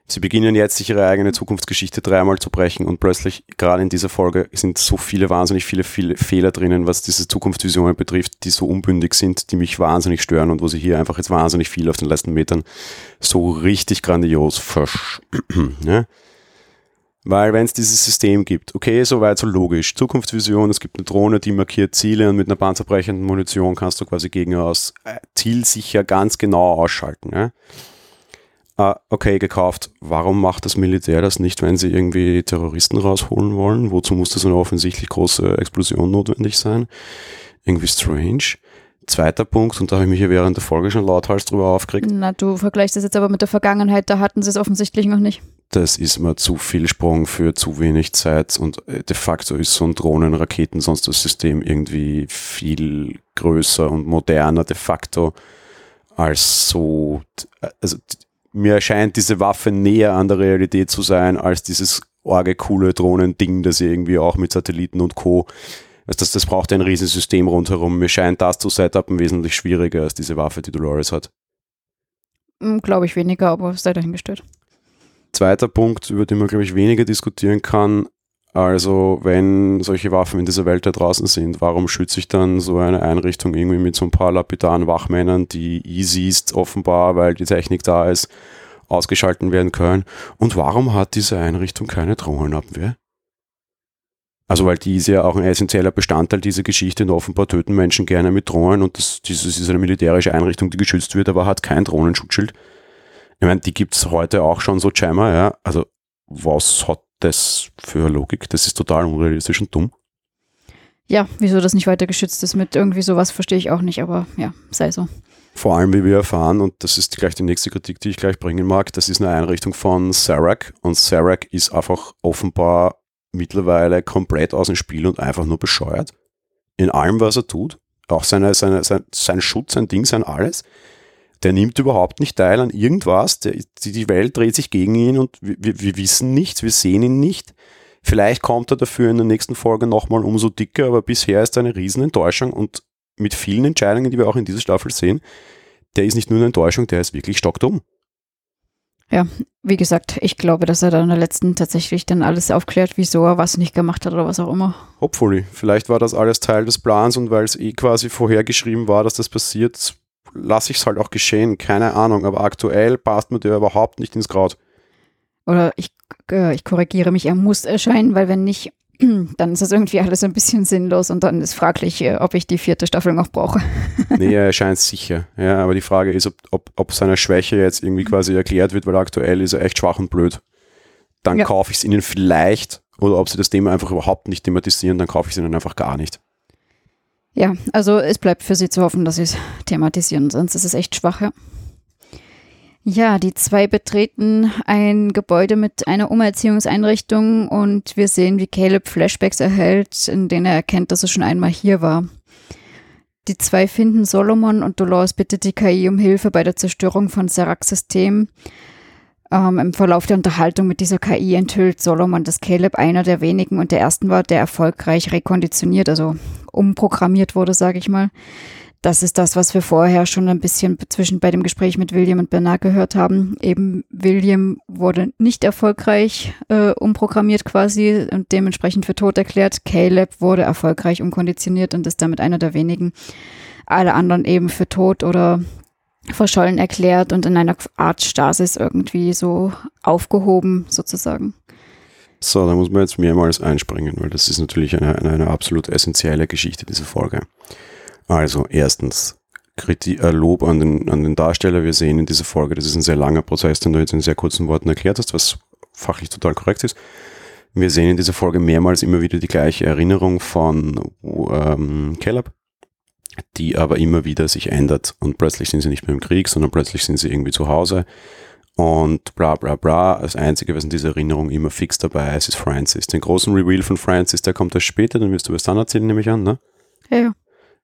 Sie beginnen jetzt, sich ihre eigene Zukunftsgeschichte dreimal zu brechen und plötzlich, gerade in dieser Folge, sind so viele, wahnsinnig viele, viele Fehler drinnen, was diese Zukunftsvisionen betrifft, die so unbündig sind, die mich wahnsinnig stören und wo sie hier einfach jetzt wahnsinnig viel auf den letzten Metern so richtig grandios versch... ja? Weil wenn es dieses System gibt, okay, soweit so logisch, Zukunftsvision, es gibt eine Drohne, die markiert Ziele und mit einer panzerbrechenden Munition kannst du quasi Gegner aus äh, zielsicher ganz genau ausschalten, ja? Ah, okay, gekauft. Warum macht das Militär das nicht, wenn sie irgendwie Terroristen rausholen wollen? Wozu muss das eine offensichtlich große Explosion notwendig sein? Irgendwie strange. Zweiter Punkt, und da habe ich mich ja während der Folge schon lauthals drüber aufgeregt. Na, du vergleichst das jetzt aber mit der Vergangenheit, da hatten sie es offensichtlich noch nicht. Das ist mal zu viel Sprung für zu wenig Zeit und de facto ist so ein Drohnen-Raketen sonst das System irgendwie viel größer und moderner de facto als so... Also mir scheint diese Waffe näher an der Realität zu sein, als dieses orge coole Drohnending, das irgendwie auch mit Satelliten und Co. Also das, das braucht ein Riesensystem rundherum. Mir scheint das zu Setupen wesentlich schwieriger als diese Waffe, die Dolores hat. Glaube ich weniger, aber sei dahingestellt. Zweiter Punkt, über den man, glaube ich, weniger diskutieren kann. Also wenn solche Waffen in dieser Welt da draußen sind, warum schütze ich dann so eine Einrichtung irgendwie mit so ein paar lapidaren Wachmännern, die easy ist offenbar, weil die Technik da ist, ausgeschalten werden können? Und warum hat diese Einrichtung keine Drohnenabwehr? Also weil die ist ja auch ein essentieller Bestandteil dieser Geschichte und offenbar töten Menschen gerne mit Drohnen und das, das ist eine militärische Einrichtung, die geschützt wird, aber hat kein Drohnenschutzschild. Ich meine, die gibt es heute auch schon so Jammer, ja. Also was hat das für Logik? Das ist total unrealistisch und dumm. Ja, wieso das nicht weiter geschützt ist mit irgendwie sowas, verstehe ich auch nicht, aber ja, sei so. Vor allem, wie wir erfahren, und das ist gleich die nächste Kritik, die ich gleich bringen mag, das ist eine Einrichtung von Serac und Serac ist einfach offenbar mittlerweile komplett aus dem Spiel und einfach nur bescheuert. In allem, was er tut, auch seine, seine, sein, sein Schutz, sein Ding, sein alles, der nimmt überhaupt nicht teil an irgendwas, der, die Welt dreht sich gegen ihn und wir, wir wissen nichts, wir sehen ihn nicht. Vielleicht kommt er dafür in der nächsten Folge nochmal umso dicker, aber bisher ist er eine Riesenenttäuschung und mit vielen Entscheidungen, die wir auch in dieser Staffel sehen, der ist nicht nur eine Enttäuschung, der ist wirklich stockdumm. Ja, wie gesagt, ich glaube, dass er dann in der letzten tatsächlich dann alles aufklärt, wieso er was nicht gemacht hat oder was auch immer. Hopefully. Vielleicht war das alles Teil des Plans und weil es eh quasi vorhergeschrieben war, dass das passiert, lasse ich es halt auch geschehen. Keine Ahnung, aber aktuell passt mir der überhaupt nicht ins Kraut. Oder ich, äh, ich korrigiere mich, er muss erscheinen, weil wenn nicht, dann ist das irgendwie alles ein bisschen sinnlos und dann ist fraglich, ob ich die vierte Staffel noch brauche. Nee, er erscheint sicher. Ja, aber die Frage ist, ob, ob, ob seine Schwäche jetzt irgendwie quasi erklärt wird, weil aktuell ist er echt schwach und blöd. Dann ja. Kaufe ich es ihnen vielleicht oder ob sie das Thema einfach überhaupt nicht thematisieren, dann kaufe ich es ihnen einfach gar nicht. Ja, also es bleibt für sie zu hoffen, dass sie es thematisieren, sonst ist es echt schwach, ja. Ja, die zwei betreten ein Gebäude mit einer Umerziehungseinrichtung und wir sehen, wie Caleb Flashbacks erhält, in denen er erkennt, dass er schon einmal hier war. Die zwei finden Solomon und Dolores bittet die K I um Hilfe bei der Zerstörung von Seracs System. Ähm, Im Verlauf der Unterhaltung mit dieser K I enthüllt Solomon, dass Caleb einer der wenigen und der ersten war, der erfolgreich rekonditioniert, also umprogrammiert wurde, sage ich mal. Das ist das, was wir vorher schon ein bisschen zwischen bei dem Gespräch mit William und Bernard gehört haben. Eben William wurde nicht erfolgreich äh, umprogrammiert quasi und dementsprechend für tot erklärt. Caleb wurde erfolgreich umkonditioniert und ist damit einer der wenigen. Alle anderen eben für tot oder verschollen erklärt und in einer Art Stasis irgendwie so aufgehoben sozusagen. So, da muss man jetzt mehrmals einspringen, weil das ist natürlich eine, eine absolut essentielle Geschichte dieser Folge. Also erstens, Kritik, äh, Lob an den, an den Darsteller. Wir sehen in dieser Folge, das ist ein sehr langer Prozess, den du jetzt in sehr kurzen Worten erklärt hast, was fachlich total korrekt ist. Wir sehen in dieser Folge mehrmals immer wieder die gleiche Erinnerung von ähm, Caleb, die aber immer wieder sich ändert. Und plötzlich sind sie nicht mehr im Krieg, sondern plötzlich sind sie irgendwie zu Hause und bla bla bla. Das Einzige, was in dieser Erinnerung immer fix dabei ist, ist Francis. Den großen Reveal von Francis, der kommt erst später, dann wirst du was dann erzählen, nehme ich an, ne? Ja, ja.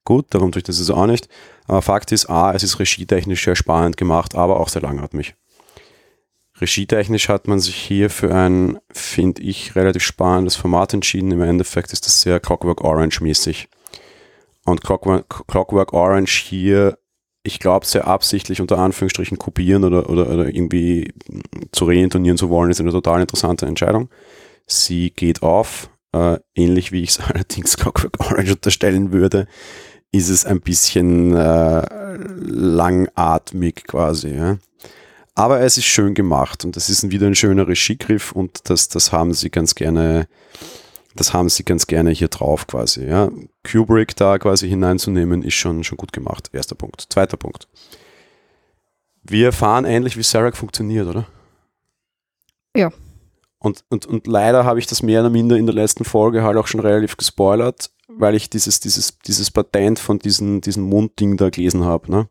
Gut, darum tue ich das also auch nicht. Aber Fakt ist, A, es ist regietechnisch sehr spannend gemacht, aber auch sehr langatmig. Regietechnisch hat man sich hier für ein, finde ich, relativ spannendes Format entschieden. Im Endeffekt ist das sehr Clockwork Orange mäßig. Und Clockwork, Clockwork Orange hier, ich glaube, sehr absichtlich unter Anführungsstrichen kopieren oder, oder, oder irgendwie zu reintonieren zu wollen, ist eine total interessante Entscheidung. Sie geht auf, äh, ähnlich wie ich es allerdings Clockwork Orange unterstellen würde, ist es ein bisschen äh, langatmig quasi. Ja? Aber es ist schön gemacht und das ist wieder ein schöner Regiegriff und das, das haben sie ganz gerne, das haben sie ganz gerne hier drauf quasi. Ja? Kubrick da quasi hineinzunehmen, ist schon, schon gut gemacht. Erster Punkt. Zweiter Punkt. Wir erfahren ähnlich, wie Serac funktioniert, oder? Ja. Und, und, und leider habe ich das mehr oder minder in der letzten Folge halt auch schon relativ gespoilert, weil ich dieses, dieses, dieses Patent von diesen, diesem Mundding da gelesen habe, ne?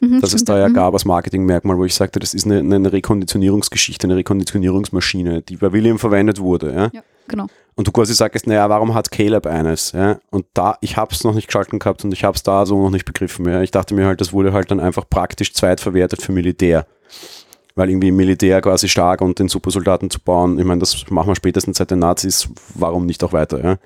Mhm, dass es da ja gab als Marketingmerkmal, wo ich sagte, das ist eine, eine Rekonditionierungsgeschichte, eine Rekonditionierungsmaschine, die bei William verwendet wurde. Ja? Ja, genau. Und du quasi sagst, naja, warum hat Caleb eines? Ja? Und da, ich habe es noch nicht geschalten gehabt und ich habe es da so noch nicht begriffen. Ja? Ich dachte mir halt, das wurde halt dann einfach praktisch zweitverwertet für Militär. weil irgendwie Militär quasi stark und den Supersoldaten zu bauen, ich meine, das machen wir spätestens seit den Nazis, warum nicht auch weiter, ja?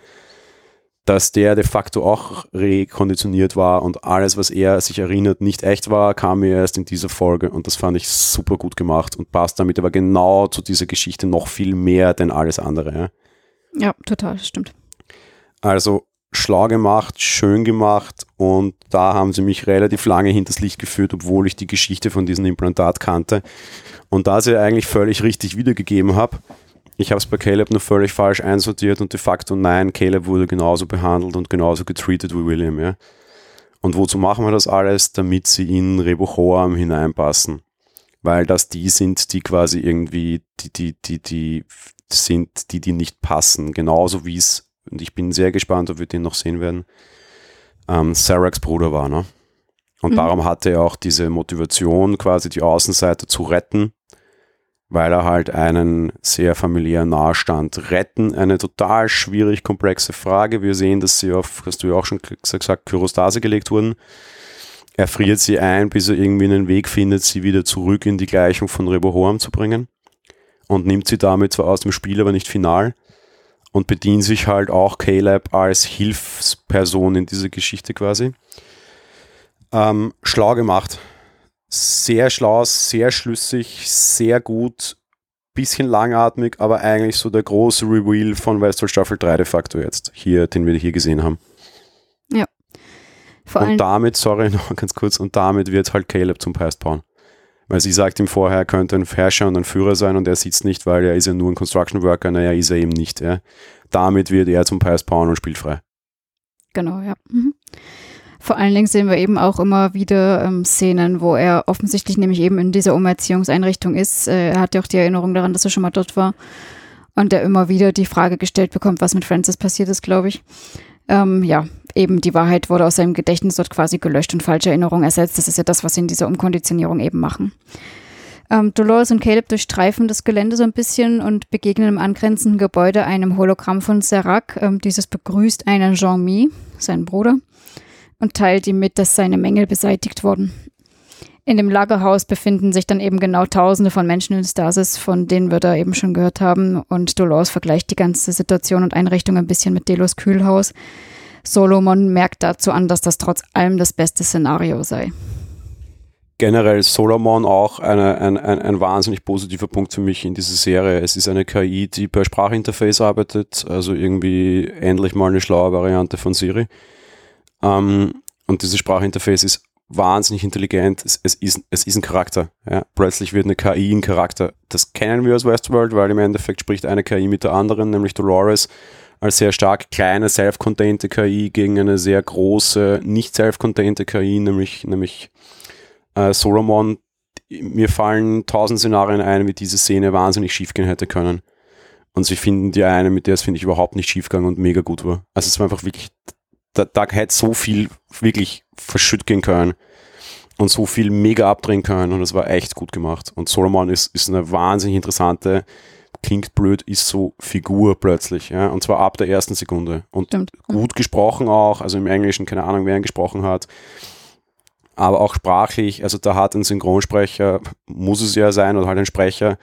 Dass der de facto auch rekonditioniert war und alles, was er sich erinnert, nicht echt war, kam mir erst in dieser Folge und das fand ich super gut gemacht und passt damit aber genau zu dieser Geschichte noch viel mehr denn alles andere. Ja, ja total, stimmt. Also schlau gemacht, schön gemacht und da haben sie mich relativ lange hinters Licht geführt, obwohl ich die Geschichte von diesem Implantat kannte und da sie eigentlich völlig richtig wiedergegeben habe, ich habe es bei Caleb nur völlig falsch einsortiert und de facto nein, Caleb wurde genauso behandelt und genauso getreated wie William. Ja? Und wozu machen wir das alles? Damit sie in Rehoboam hineinpassen. Weil das die sind, die quasi irgendwie, die, die, die, die sind, die, die nicht passen. Genauso wie es, und ich bin sehr gespannt, ob wir den noch sehen werden, ähm, Seracs Bruder war. Ne? Und mhm. darum hatte er auch diese Motivation, quasi die Außenseite zu retten, weil er halt einen sehr familiären Nahstand retten. Eine total schwierig komplexe Frage. Wir sehen, dass sie auf, hast du ja auch schon gesagt, Kyrostase gelegt wurden. Er friert sie ein, bis er irgendwie einen Weg findet, sie wieder zurück in die Gleichung von Rehoboam zu bringen und nimmt sie damit zwar aus dem Spiel, aber nicht final und bedient sich halt auch Caleb als Hilfsperson in dieser Geschichte quasi. Ähm, schlau gemacht. Sehr schlau, sehr schlüssig, sehr gut, bisschen langatmig, aber eigentlich so der große Reveal von Westworld Staffel drei de facto jetzt, hier, den wir hier gesehen haben. Ja. Vor und damit, sorry, noch ganz kurz, und damit wird halt Caleb zum Past Pawn. Weil sie sagt ihm vorher, er könnte ein Herrscher und ein Führer sein und er sieht es nicht, weil er ist ja nur ein Construction Worker, naja, ist er eben nicht. Ja. Damit wird er zum Past Pawn und spielt frei. Genau, ja. Mhm. Vor allen Dingen sehen wir eben auch immer wieder ähm, Szenen, wo er offensichtlich nämlich eben in dieser Umerziehungseinrichtung ist. Äh, er hat ja auch die Erinnerung daran, dass er schon mal dort war und er immer wieder die Frage gestellt bekommt, was mit Francis passiert ist, glaube ich. Ähm, ja, eben die Wahrheit wurde aus seinem Gedächtnis dort quasi gelöscht und falsche Erinnerungen ersetzt. Das ist ja das, was sie in dieser Umkonditionierung eben machen. Ähm, Dolores und Caleb durchstreifen das Gelände so ein bisschen und begegnen im angrenzenden Gebäude einem Hologramm von Serac. Ähm, dieses begrüßt einen Jean-Mi, seinen Bruder, und teilt ihm mit, dass seine Mängel beseitigt wurden. In dem Lagerhaus befinden sich dann eben genau Tausende von Menschen in Stasis, von denen wir da eben schon gehört haben. Und Dolores vergleicht die ganze Situation und Einrichtung ein bisschen mit Delos Kühlhaus. Solomon merkt dazu an, dass das trotz allem das beste Szenario sei. Generell Solomon auch eine, ein, ein, ein wahnsinnig positiver Punkt für mich in dieser Serie. Es ist eine K I, die per Sprachinterface arbeitet, also irgendwie endlich mal eine schlaue Variante von Siri. Um, und dieses Sprachinterface ist wahnsinnig intelligent. Es, es, ist, es ist ein Charakter. Ja. Plötzlich wird eine K I ein Charakter. Das kennen wir aus Westworld, weil im Endeffekt spricht eine K I mit der anderen, nämlich Dolores, als sehr stark kleine, self-contained K I gegen eine sehr große, nicht self-contained K I, nämlich, nämlich äh, Solomon. Mir fallen tausend Szenarien ein, wie diese Szene wahnsinnig schief gehen hätte können. Und sie finden die eine, mit der es, finde ich, überhaupt nicht schief gegangen und mega gut war. Also es war einfach wirklich... Da, da hätte so viel wirklich verschütt gehen können und so viel mega abdrehen können und es war echt gut gemacht. Und Solomon ist, ist eine wahnsinnig interessante, klingt blöd, ist so Figur plötzlich, ja, und zwar ab der ersten Sekunde. Und stimmt. Gut gesprochen auch, also im Englischen, keine Ahnung, wer ihn gesprochen hat, aber auch sprachlich, also da hat ein Synchronsprecher, muss es ja sein, oder halt ein Sprecher,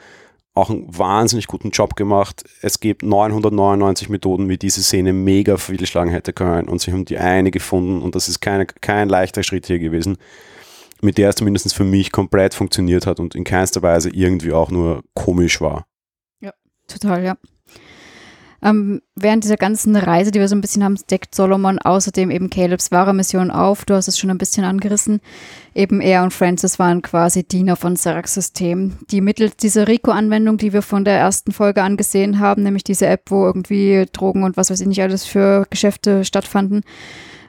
auch einen wahnsinnig guten Job gemacht. Es gibt neunhundertneunundneunzig Methoden, wie diese Szene mega viel schlagen hätte können und sie haben die eine gefunden und das ist keine, kein leichter Schritt hier gewesen, mit der es zumindest für mich komplett funktioniert hat und in keinster Weise irgendwie auch nur komisch war. Ja, total, ja. Ähm, während dieser ganzen Reise, die wir so ein bisschen haben, deckt Solomon außerdem eben Calebs wahre Mission auf. Du hast es schon ein bisschen angerissen. Eben er und Francis waren quasi Diener von Seracs System, die mittels dieser Rico-Anwendung, die wir von der ersten Folge angesehen haben, nämlich diese App, wo irgendwie Drogen und was weiß ich nicht alles für Geschäfte stattfanden.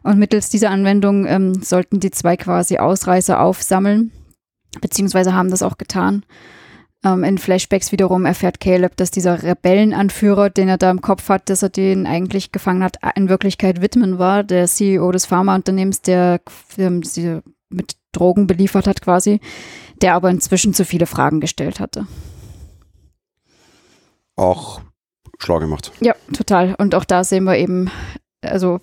Und mittels dieser Anwendung ähm, sollten die zwei quasi Ausreißer aufsammeln, beziehungsweise haben das auch getan. In Flashbacks wiederum erfährt Caleb, dass dieser Rebellenanführer, den er da im Kopf hat, dass er den eigentlich gefangen hat, in Wirklichkeit Whitman war, der C E O des Pharmaunternehmens, der mit Drogen beliefert hat quasi, der aber inzwischen zu viele Fragen gestellt hatte. Auch schlau gemacht. Ja, total. Und auch da sehen wir eben also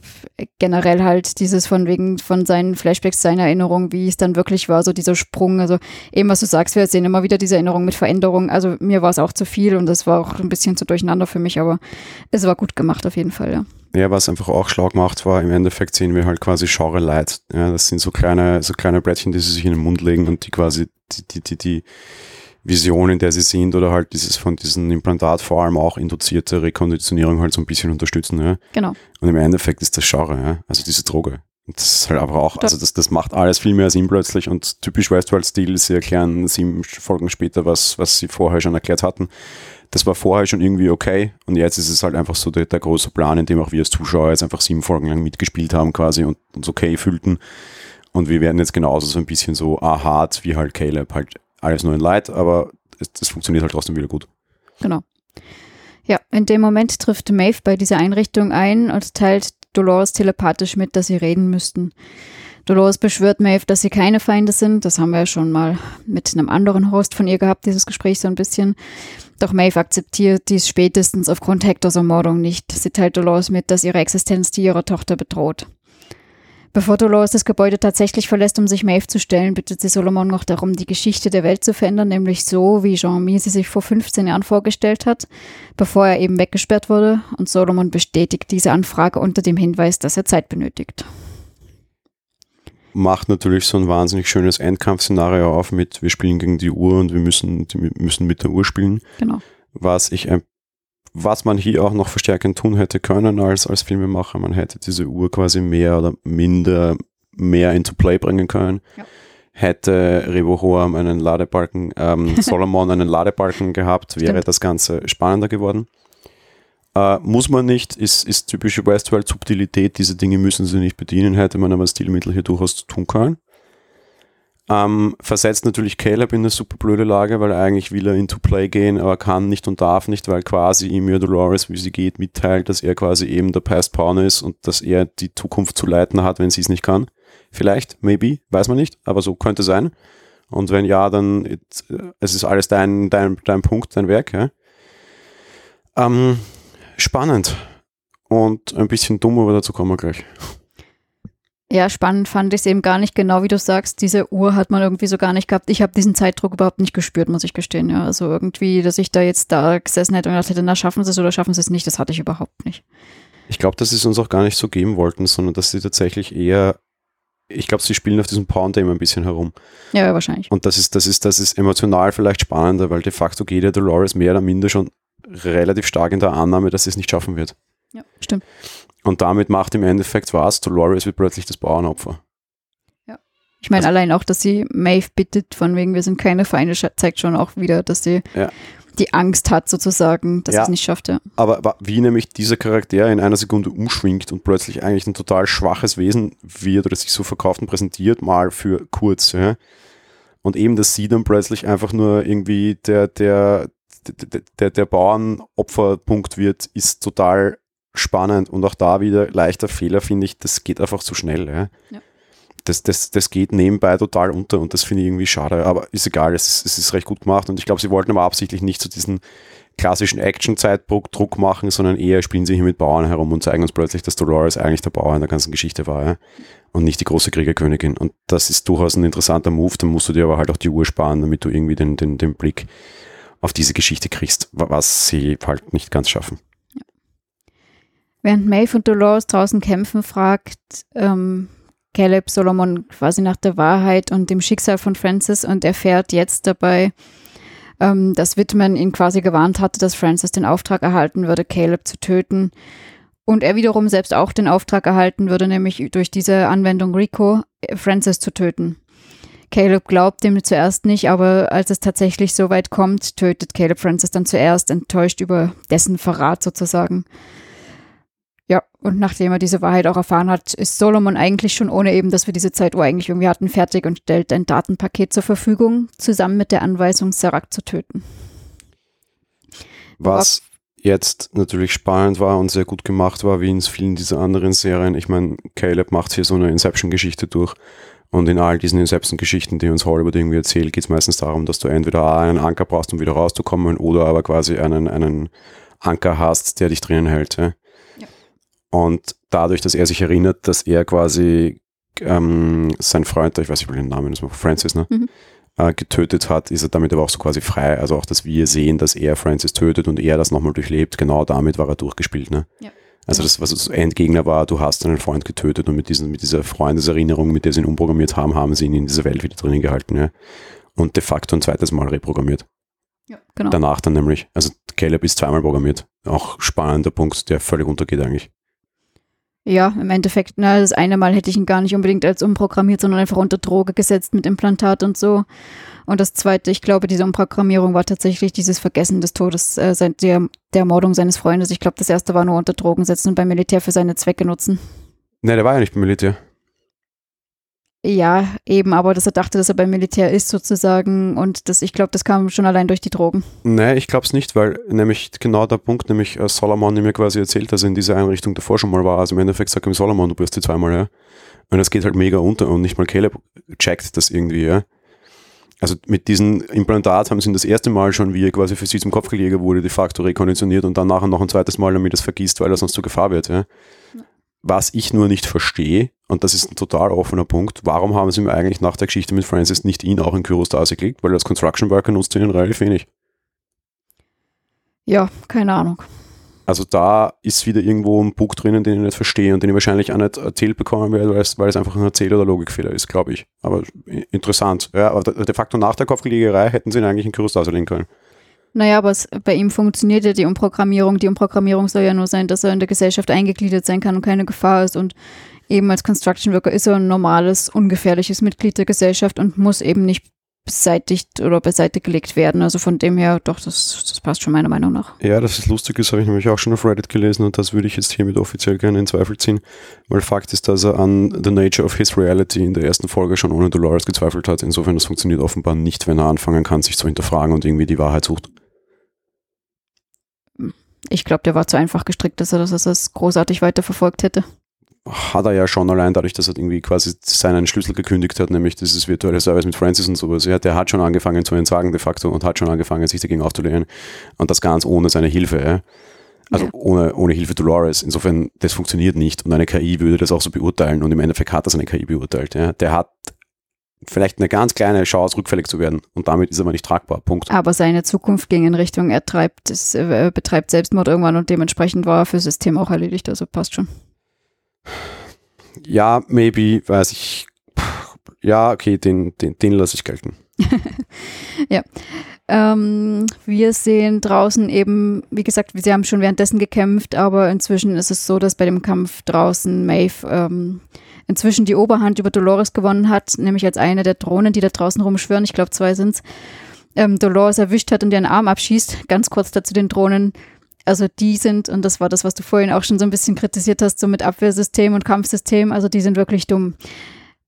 generell halt dieses von wegen von seinen Flashbacks, seiner Erinnerung, wie es dann wirklich war, so dieser Sprung, also eben was du sagst, wir sehen immer wieder diese Erinnerung mit Veränderung, also mir war es auch zu viel und das war auch ein bisschen zu durcheinander für mich, aber es war gut gemacht auf jeden Fall, ja. Ja, was einfach auch schlau gemacht war, im Endeffekt sehen wir halt quasi Genre-Light, ja, das sind so kleine, so kleine Brettchen, die sie sich in den Mund legen und die quasi die, die, die, die Vision, in der sie sind, oder halt dieses von diesem Implantat vor allem auch induzierte Rekonditionierung halt so ein bisschen unterstützen. Ja? Genau. Und im Endeffekt ist das Genre, ja? Also diese Droge. Und das ist halt einfach auch, also das, das macht alles viel mehr Sinn plötzlich und typisch Westworld-Stil, sie erklären sieben Folgen später, was, was sie vorher schon erklärt hatten. Das war vorher schon irgendwie okay und jetzt ist es halt einfach so der, der große Plan, in dem auch wir als Zuschauer jetzt einfach sieben Folgen lang mitgespielt haben quasi und uns okay fühlten. Und wir werden jetzt genauso so ein bisschen so ahart wie halt Caleb, halt alles nur in Leid, aber es, es funktioniert halt trotzdem wieder gut. Genau. Ja, in dem Moment trifft Maeve bei dieser Einrichtung ein und teilt Dolores telepathisch mit, dass sie reden müssten. Dolores beschwört Maeve, dass sie keine Feinde sind. Das haben wir ja schon mal mit einem anderen Host von ihr gehabt, dieses Gespräch so ein bisschen. Doch Maeve akzeptiert dies spätestens aufgrund Hectors Ermordung nicht. Sie teilt Dolores mit, dass ihre Existenz die ihrer Tochter bedroht. Bevor Dolores das Gebäude tatsächlich verlässt, um sich Maeve zu stellen, bittet sie Solomon noch darum, die Geschichte der Welt zu verändern, nämlich so, wie Jean-Mi sie sich vor fünfzehn Jahren vorgestellt hat, bevor er eben weggesperrt wurde. Und Solomon bestätigt diese Anfrage unter dem Hinweis, dass er Zeit benötigt. Macht natürlich so ein wahnsinnig schönes Endkampfszenario auf mit, wir spielen gegen die Uhr und wir müssen, wir müssen mit der Uhr spielen. Genau. Was ich ein Was man hier auch noch verstärkend tun hätte können als, als Filmemacher, man hätte diese Uhr quasi mehr oder minder mehr into play bringen können. Ja. Hätte Rehoboam einen Ladebalken, ähm, Solomon einen Ladebalken gehabt, wäre Stimmt. das Ganze spannender geworden. Äh, muss man nicht, ist, ist typische Westworld-Subtilität, diese Dinge müssen sie nicht bedienen, hätte man aber Stilmittel hier durchaus tun können. Ähm, versetzt natürlich Caleb in eine super blöde Lage, weil eigentlich will er into play gehen, aber kann nicht und darf nicht, weil quasi ihm ja Dolores, wie sie geht, mitteilt, dass er quasi eben der Past Pawn ist und dass er die Zukunft zu leiten hat, wenn sie es nicht kann. Vielleicht, maybe, weiß man nicht, aber so könnte sein. Und wenn ja, dann it, es ist alles dein, dein, dein Punkt, dein Werk. Ja? Ähm, spannend und ein bisschen dumm, aber dazu kommen wir gleich. Ja, spannend fand ich es eben gar nicht, genau wie du sagst, diese Uhr hat man irgendwie so gar nicht gehabt. Ich habe diesen Zeitdruck überhaupt nicht gespürt, muss ich gestehen. Ja, also irgendwie, dass ich da jetzt da gesessen hätte und gedacht hätte, na, schaffen sie es oder schaffen sie es nicht, das hatte ich überhaupt nicht. Ich glaube, dass sie es uns auch gar nicht so geben wollten, sondern dass sie tatsächlich eher, ich glaube, sie spielen auf diesem Pawn-Thema ein bisschen herum. Ja, ja, wahrscheinlich. Und das ist, das ist, das ist emotional vielleicht spannender, weil de facto geht ja Dolores mehr oder minder schon relativ stark in der Annahme, dass sie es nicht schaffen wird. Ja, stimmt. Und damit macht im Endeffekt was, Dolores wird plötzlich das Bauernopfer. Ja. Ich meine, also, allein auch, dass sie Maeve bittet, von wegen, wir sind keine Feinde, zeigt schon auch wieder, dass sie ja. die Angst hat sozusagen, dass ja. sie es nicht schafft. Ja. Aber, aber wie nämlich dieser Charakter in einer Sekunde umschwingt und plötzlich eigentlich ein total schwaches Wesen wird oder sich so verkauft und präsentiert, mal für kurz. Ja. Und eben, dass sie dann plötzlich einfach nur irgendwie der, der, der, der, der Bauernopferpunkt wird, ist total spannend und auch da wieder leichter Fehler, finde ich, das geht einfach zu schnell. Ja? Ja. Das, das, das geht nebenbei total unter und das finde ich irgendwie schade, aber ist egal, es, es ist recht gut gemacht und ich glaube, sie wollten aber absichtlich nicht so diesen klassischen Action-Zeitdruck machen, sondern eher spielen sie hier mit Bauern herum und zeigen uns plötzlich, dass Dolores eigentlich der Bauer in der ganzen Geschichte war, ja? Und nicht die große Kriegerkönigin und das ist durchaus ein interessanter Move, dann musst du dir aber halt auch die Uhr sparen, damit du irgendwie den, den, den Blick auf diese Geschichte kriegst, was sie halt nicht ganz schaffen. Während Maeve und Dolores draußen kämpfen, fragt ähm, Caleb Solomon quasi nach der Wahrheit und dem Schicksal von Francis und erfährt jetzt dabei, ähm, dass Whitman ihn quasi gewarnt hatte, dass Francis den Auftrag erhalten würde, Caleb zu töten. Und er wiederum selbst auch den Auftrag erhalten würde, nämlich durch diese Anwendung Rico, Francis zu töten. Caleb glaubt dem zuerst nicht, aber als es tatsächlich so weit kommt, tötet Caleb Francis dann zuerst, enttäuscht über dessen Verrat sozusagen. Ja, und nachdem er diese Wahrheit auch erfahren hat, ist Solomon eigentlich schon, ohne eben, dass wir diese Zeituhr eigentlich irgendwie hatten, fertig und stellt ein Datenpaket zur Verfügung, zusammen mit der Anweisung, Serac zu töten. Was Ob- jetzt natürlich spannend war und sehr gut gemacht war, wie in vielen dieser anderen Serien. Ich meine, Caleb macht hier so eine Inception-Geschichte durch und in all diesen Inception-Geschichten, die uns Hollywood irgendwie erzählt, geht es meistens darum, dass du entweder einen Anker brauchst, um wieder rauszukommen, oder aber quasi einen, einen Anker hast, der dich drinnen hält, ja? Und dadurch, dass er sich erinnert, dass er quasi ähm, sein Freund, ich weiß nicht, den Namen ist, Francis, ne? Mhm. äh, getötet hat, ist er damit aber auch so quasi frei. Also auch, dass wir sehen, dass er Francis tötet und er das nochmal durchlebt, genau damit war er durchgespielt, ne? Ja. Also das, was das Endgegner war, du hast deinen Freund getötet und mit, diesen, mit dieser Freundeserinnerung, mit der sie ihn umprogrammiert haben, haben sie ihn in dieser Welt wieder drinnen gehalten, ja? Und de facto ein zweites Mal reprogrammiert. Ja, genau. Danach dann nämlich. Also Caleb ist zweimal programmiert. Auch spannender Punkt, der völlig untergeht eigentlich. Ja, im Endeffekt, na, das eine Mal hätte ich ihn gar nicht unbedingt als umprogrammiert, sondern einfach unter Droge gesetzt mit Implantat und so. Und das zweite, ich glaube, diese Umprogrammierung war tatsächlich dieses Vergessen des Todes, äh, der, der Ermordung seines Freundes. Ich glaube, das erste war nur unter Drogen setzen und beim Militär für seine Zwecke nutzen. Nee, der war ja nicht beim Militär. Ja, eben, aber dass er dachte, dass er beim Militär ist sozusagen und das, ich glaube, das kam schon allein durch die Drogen. Nee, ich glaube es nicht, weil nämlich genau der Punkt, nämlich äh, Solomon mir quasi erzählt, dass er in dieser Einrichtung davor schon mal war, also im Endeffekt sagt ihm Solomon, du bist die zweimal, ja. Und das geht halt mega unter und nicht mal Caleb checkt das irgendwie, ja. Also mit diesem Implantat haben sie ihn das erste Mal schon, wie er quasi für sie zum Kopfgeldjäger wurde, de facto rekonditioniert und dann nachher noch ein zweites Mal, damit er es vergisst, weil er sonst zur Gefahr wird, ja. Ja. Was ich nur nicht verstehe, und das ist ein total offener Punkt, warum haben sie mir eigentlich nach der Geschichte mit Francis nicht ihn auch in Kyrostase gelegt? Weil als Construction Worker nutzt er ihn relativ wenig. Ja, keine Ahnung. Also da ist wieder irgendwo ein Bug drinnen, den ich nicht verstehe und den ich wahrscheinlich auch nicht erzählt bekommen werde, weil es, weil es einfach ein Erzähl- oder Logikfehler ist, glaube ich. Aber interessant. Ja, aber de facto nach der Kopfgelegerei hätten sie ihn eigentlich in Kyrostase legen können. Naja, aber es, bei ihm funktioniert ja die Umprogrammierung. Die Umprogrammierung soll ja nur sein, dass er in der Gesellschaft eingegliedert sein kann und keine Gefahr ist. Und eben als Construction Worker ist er ein normales, ungefährliches Mitglied der Gesellschaft und muss eben nicht beseitigt oder beiseite gelegt werden. Also von dem her, doch, das, das passt schon meiner Meinung nach. Ja, dass es lustig ist, habe ich nämlich auch schon auf Reddit gelesen und das würde ich jetzt hiermit offiziell gerne in Zweifel ziehen, weil Fakt ist, dass er an the nature of his reality in der ersten Folge schon ohne Dolores gezweifelt hat. Insofern, das funktioniert offenbar nicht, wenn er anfangen kann, sich zu hinterfragen und irgendwie die Wahrheit sucht. Ich glaube, der war zu einfach gestrickt, dass er das, dass er das großartig weiterverfolgt hätte. Hat er ja schon allein dadurch, dass er irgendwie quasi seinen Schlüssel gekündigt hat, nämlich dieses virtuelle Service mit Francis und sowas. Ja, der hat schon angefangen zu entsagen de facto und hat schon angefangen, sich dagegen aufzulehnen. Und das ganz ohne seine Hilfe. Ja? Also ja. Ohne, ohne Hilfe Dolores. Insofern, das funktioniert nicht. Und eine K I würde das auch so beurteilen. Und im Endeffekt hat das eine K I beurteilt. Ja? Der hat vielleicht eine ganz kleine Chance, rückfällig zu werden. Und damit ist er aber nicht tragbar. Punkt. Aber seine Zukunft ging in Richtung, er treibt, es, äh, betreibt Selbstmord irgendwann und dementsprechend war er fürs System auch erledigt. Also passt schon. Ja, maybe, weiß ich. Ja, okay, den, den, den lasse ich gelten. Ja. Ähm, wir sehen draußen eben, wie gesagt, sie haben schon währenddessen gekämpft, aber inzwischen ist es so, dass bei dem Kampf draußen Maeve ähm, inzwischen die Oberhand über Dolores gewonnen hat, nämlich als eine der Drohnen, die da draußen rumschwirren, ich glaube zwei sind's, ähm, Dolores erwischt hat und ihren Arm abschießt. Ganz kurz dazu den Drohnen. Also die sind, und das war das, was du vorhin auch schon so ein bisschen kritisiert hast, so mit Abwehrsystem und Kampfsystem, also die sind wirklich dumm.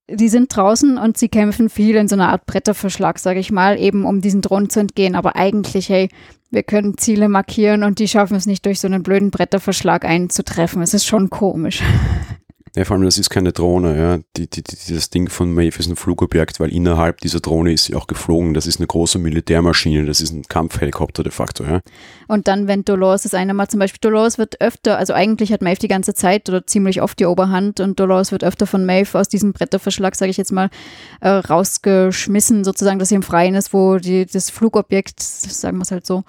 Die sind draußen und sie kämpfen viel in so einer Art Bretterverschlag, sage ich mal, eben um diesen Drohnen zu entgehen. Aber eigentlich, hey, wir können Ziele markieren und die schaffen es nicht, durch so einen blöden Bretterverschlag einzutreffen. Es ist schon komisch. Ja, vor allem, das ist keine Drohne, ja. Die, die, die, das Ding von Maeve ist ein Flugobjekt, weil innerhalb dieser Drohne ist sie auch geflogen. Das ist eine große Militärmaschine, das ist ein Kampfhelikopter de facto, ja. Und dann, wenn Dolores das eine Mal zum Beispiel, Dolores wird öfter, also eigentlich hat Maeve die ganze Zeit oder ziemlich oft die Oberhand und Dolores wird öfter von Maeve aus diesem Bretterverschlag, sage ich jetzt mal, äh, rausgeschmissen, sozusagen, dass sie im Freien ist, wo die, das Flugobjekt, sagen wir es halt so,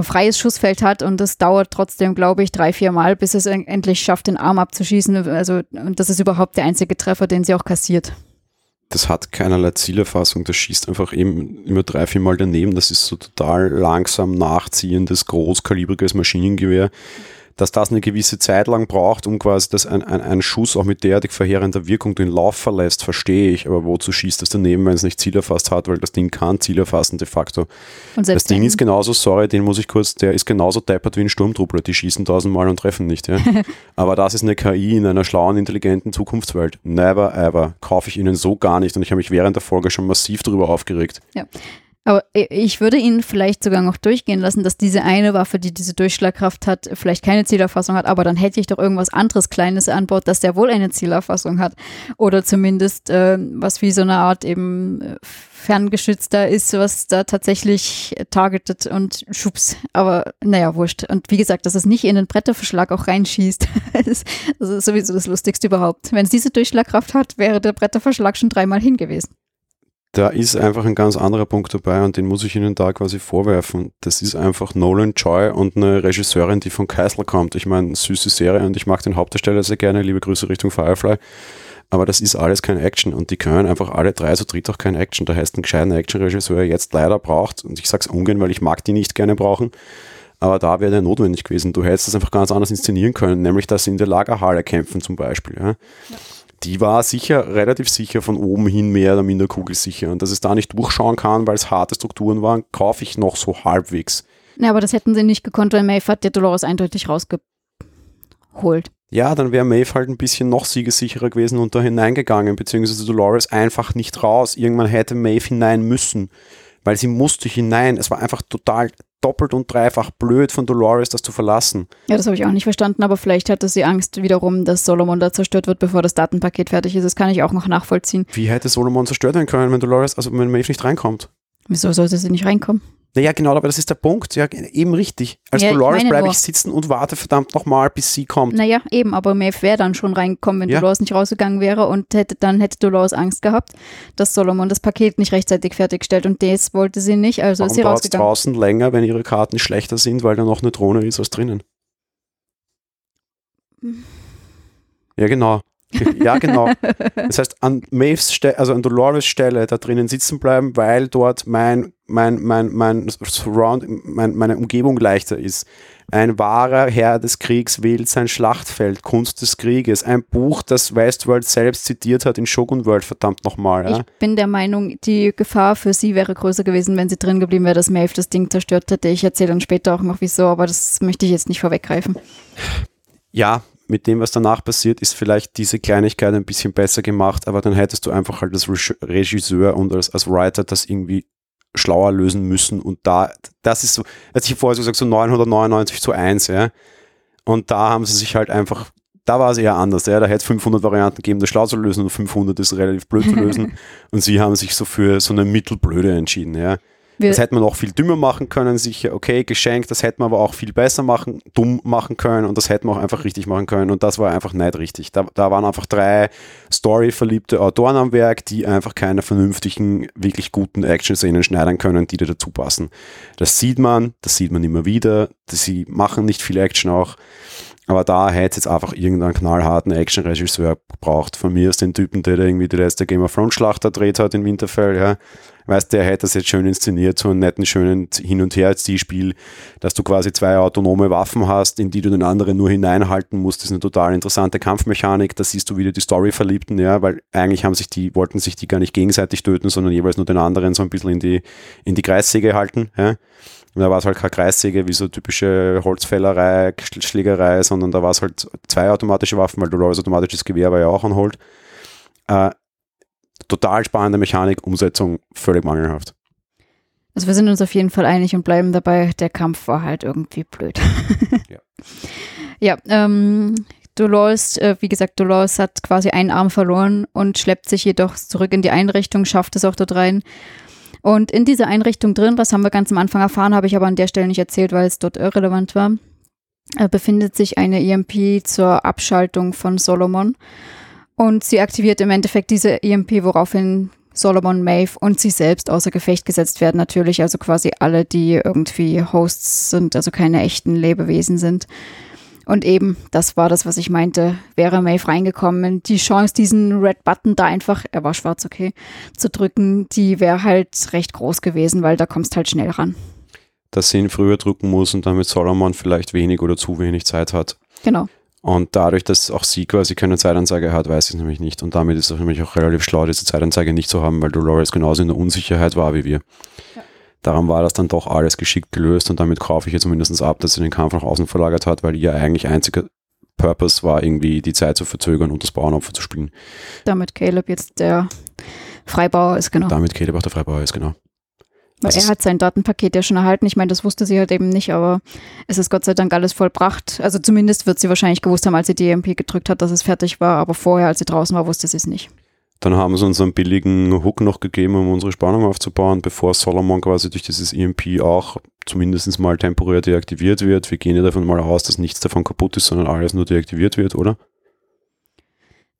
freies Schussfeld hat und das dauert trotzdem, glaube ich, drei, vier Mal, bis es endlich schafft, den Arm abzuschießen. Also, und das ist überhaupt der einzige Treffer, den sie auch kassiert. Das hat keinerlei Zielerfassung, das schießt einfach eben immer drei, vier Mal daneben. Das ist so total langsam nachziehendes, großkalibriges Maschinengewehr. Dass das eine gewisse Zeit lang braucht, um quasi, dass ein, ein, ein Schuss auch mit derartig verheerender Wirkung den Lauf verlässt, verstehe ich. Aber wozu schießt das daneben, wenn es nicht zielerfasst hat? Weil das Ding kann zielerfassen de facto. Und das Ding ist genauso, sorry, den muss ich kurz, der ist genauso deppert wie ein Sturmtruppler. Die schießen tausendmal und treffen nicht. Ja? Aber das ist eine K I in einer schlauen, intelligenten Zukunftswelt. Never ever. Kaufe ich ihnen so gar nicht. Und ich habe mich während der Folge schon massiv darüber aufgeregt. Ja. Aber ich würde ihn vielleicht sogar noch durchgehen lassen, dass diese eine Waffe, die diese Durchschlagkraft hat, vielleicht keine Zielerfassung hat, aber dann hätte ich doch irgendwas anderes Kleines an Bord, dass der wohl eine Zielerfassung hat. Oder zumindest äh, was wie so eine Art eben ferngeschützter ist, was da tatsächlich targetet und schubst. Aber naja, wurscht. Und wie gesagt, dass es nicht in den Bretterverschlag auch reinschießt, das ist, das ist sowieso das Lustigste überhaupt. Wenn es diese Durchschlagkraft hat, wäre der Bretterverschlag schon dreimal hingewiesen. Da ist einfach ein ganz anderer Punkt dabei und den muss ich Ihnen da quasi vorwerfen. Das ist einfach Nolan, Joy und eine Regisseurin, die von Castle kommt. Ich meine, süße Serie und ich mag den Hauptdarsteller sehr gerne, liebe Grüße Richtung Firefly. Aber das ist alles kein Action und die können einfach alle drei zu dritt auch kein Action. Da heißt ein gescheiter Action-Regisseur jetzt leider braucht, und ich sag's ungern, weil ich mag die nicht gerne brauchen, aber da wäre der notwendig gewesen. Du hättest das einfach ganz anders inszenieren können, nämlich dass sie in der Lagerhalle kämpfen zum Beispiel. Ja. Ja. Die war sicher, relativ sicher von oben hin mehr oder minder kugelsicher. Und dass es da nicht durchschauen kann, weil es harte Strukturen waren, kaufe ich noch so halbwegs. Na, ja, aber das hätten sie nicht gekonnt, weil Maeve hat der Dolores eindeutig rausgeholt. Ja, dann wäre Maeve halt ein bisschen noch siegessicherer gewesen und da hineingegangen, beziehungsweise Dolores einfach nicht raus. Irgendwann hätte Maeve hinein müssen, weil sie musste hinein. Es war einfach total doppelt und dreifach blöd von Dolores, das zu verlassen. Ja, das habe ich auch nicht verstanden, aber vielleicht hatte sie Angst wiederum, dass Solomon da zerstört wird, bevor das Datenpaket fertig ist. Das kann ich auch noch nachvollziehen. Wie hätte Solomon zerstört werden können, wenn Dolores, also wenn Maeve nicht reinkommt? Wieso sollte sie nicht reinkommen? Naja, genau, aber das ist der Punkt. Ja, eben richtig. Als ja, Dolores bleibe ich sitzen und warte verdammt nochmal, bis sie kommt. Naja, eben, aber Maeve wäre dann schon reingekommen, wenn ja. Dolores nicht rausgegangen wäre und hätte, dann hätte Dolores Angst gehabt, dass Solomon das Paket nicht rechtzeitig fertigstellt und das wollte sie nicht, also warum ist sie rausgegangen. Warum dauert es draußen länger, wenn ihre Karten schlechter sind, weil da noch eine Drohne ist als drinnen? Hm. Ja, genau. Ja, genau. Das heißt, an Maeves Stelle, also an Dolores Stelle da drinnen sitzen bleiben, weil dort mein, mein, mein, mein Surround, mein, meine Umgebung leichter ist. Ein wahrer Herr des Kriegs wählt sein Schlachtfeld, Kunst des Krieges. Ein Buch, das Westworld selbst zitiert hat in Shogun World, verdammt nochmal. Ja? Ich bin der Meinung, die Gefahr für sie wäre größer gewesen, wenn sie drin geblieben wäre, dass Maeve das Ding zerstört hätte. Ich erzähle dann später auch noch wieso, aber das möchte ich jetzt nicht vorweggreifen. Ja, mit dem, was danach passiert, ist vielleicht diese Kleinigkeit ein bisschen besser gemacht, aber dann hättest du einfach halt als Regisseur und als, als Writer das irgendwie schlauer lösen müssen und da, das ist so, als ich vorher so gesagt, so neunhundertneunundneunzig zu eins, ja, und da haben sie sich halt einfach, da war es eher anders, ja, da hätte es fünfhundert Varianten gegeben, das schlau zu lösen und fünfhundert ist relativ blöd zu lösen und sie haben sich so für so eine mittelblöde entschieden, ja. Das hätte man auch viel dümmer machen können, sicher, okay, geschenkt, das hätte man aber auch viel besser machen, dumm machen können und das hätte man auch einfach richtig machen können und das war einfach nicht richtig. Da, da waren einfach drei storyverliebte Autoren am Werk, die einfach keine vernünftigen, wirklich guten Action-Szenen schneiden können, die da dazu passen. Das sieht man, das sieht man immer wieder, sie machen nicht viel Action auch, aber da hätte es jetzt einfach irgendeinen knallharten Action-Regisseur gebraucht. Von mir aus den Typen, der da irgendwie die letzte Game of Thrones-Schlacht gedreht hat in Winterfell, ja. Weißt du, der hätte das jetzt schön inszeniert, so einen netten, schönen Hin- und Her-Ziehspiel, dass du quasi zwei autonome Waffen hast, in die du den anderen nur hineinhalten musst. Das ist eine total interessante Kampfmechanik. Da siehst du wieder die Story-Verliebten, ja, weil eigentlich haben sich die, wollten sich die gar nicht gegenseitig töten, sondern jeweils nur den anderen so ein bisschen in die, in die Kreissäge halten, ja. Und da war es halt keine Kreissäge, wie so typische Holzfällerei, Schlägerei, sondern da war es halt zwei automatische Waffen, weil Dolores automatisches Gewehr war ja auch anholt. Äh, Total spannende Mechanik, Umsetzung völlig mangelhaft. Also wir sind uns auf jeden Fall einig und bleiben dabei, der Kampf war halt irgendwie blöd. Ja, ja ähm, Dolores, äh, wie gesagt, Dolores hat quasi einen Arm verloren und schleppt sich jedoch zurück in die Einrichtung, schafft es auch dort rein. Und in dieser Einrichtung drin, das haben wir ganz am Anfang erfahren, habe ich aber an der Stelle nicht erzählt, weil es dort irrelevant war, äh, befindet sich eine E M P zur Abschaltung von Solomon. Und sie aktiviert im Endeffekt diese E M P, woraufhin Solomon, Maeve und sie selbst außer Gefecht gesetzt werden natürlich. Also quasi alle, die irgendwie Hosts sind, also keine echten Lebewesen sind. Und eben, das war das, was ich meinte, wäre Maeve reingekommen. Die Chance, diesen Red Button da einfach, er war schwarz, okay, zu drücken, die wäre halt recht groß gewesen, weil da kommst halt schnell ran. Dass sie ihn früher drücken muss und damit Solomon vielleicht wenig oder zu wenig Zeit hat. Genau. Und dadurch, dass auch sie quasi keine Zeitanzeige hat, weiß ich es nämlich nicht. Und damit ist es nämlich auch relativ schlau, diese Zeitanzeige nicht zu haben, weil Dolores genauso in der Unsicherheit war wie wir. Ja. Darum war das dann doch alles geschickt gelöst und damit kaufe ich jetzt zumindest ab, dass sie den Kampf nach außen verlagert hat, weil ihr eigentlich einziger Purpose war, irgendwie die Zeit zu verzögern und das Bauernopfer zu spielen. Damit Caleb jetzt der Freibauer ist, genau. Damit Caleb auch der Freibauer ist, genau. Weil er hat sein Datenpaket ja schon erhalten. Ich meine, das wusste sie halt eben nicht, aber es ist Gott sei Dank alles vollbracht. Also zumindest wird sie wahrscheinlich gewusst haben, als sie die E M P gedrückt hat, dass es fertig war. Aber vorher, als sie draußen war, wusste sie es nicht. Dann haben sie uns einen billigen Hook noch gegeben, um unsere Spannung aufzubauen, bevor Solomon quasi durch dieses E M P auch zumindest mal temporär deaktiviert wird. Wir gehen ja davon mal aus, dass nichts davon kaputt ist, sondern alles nur deaktiviert wird, oder?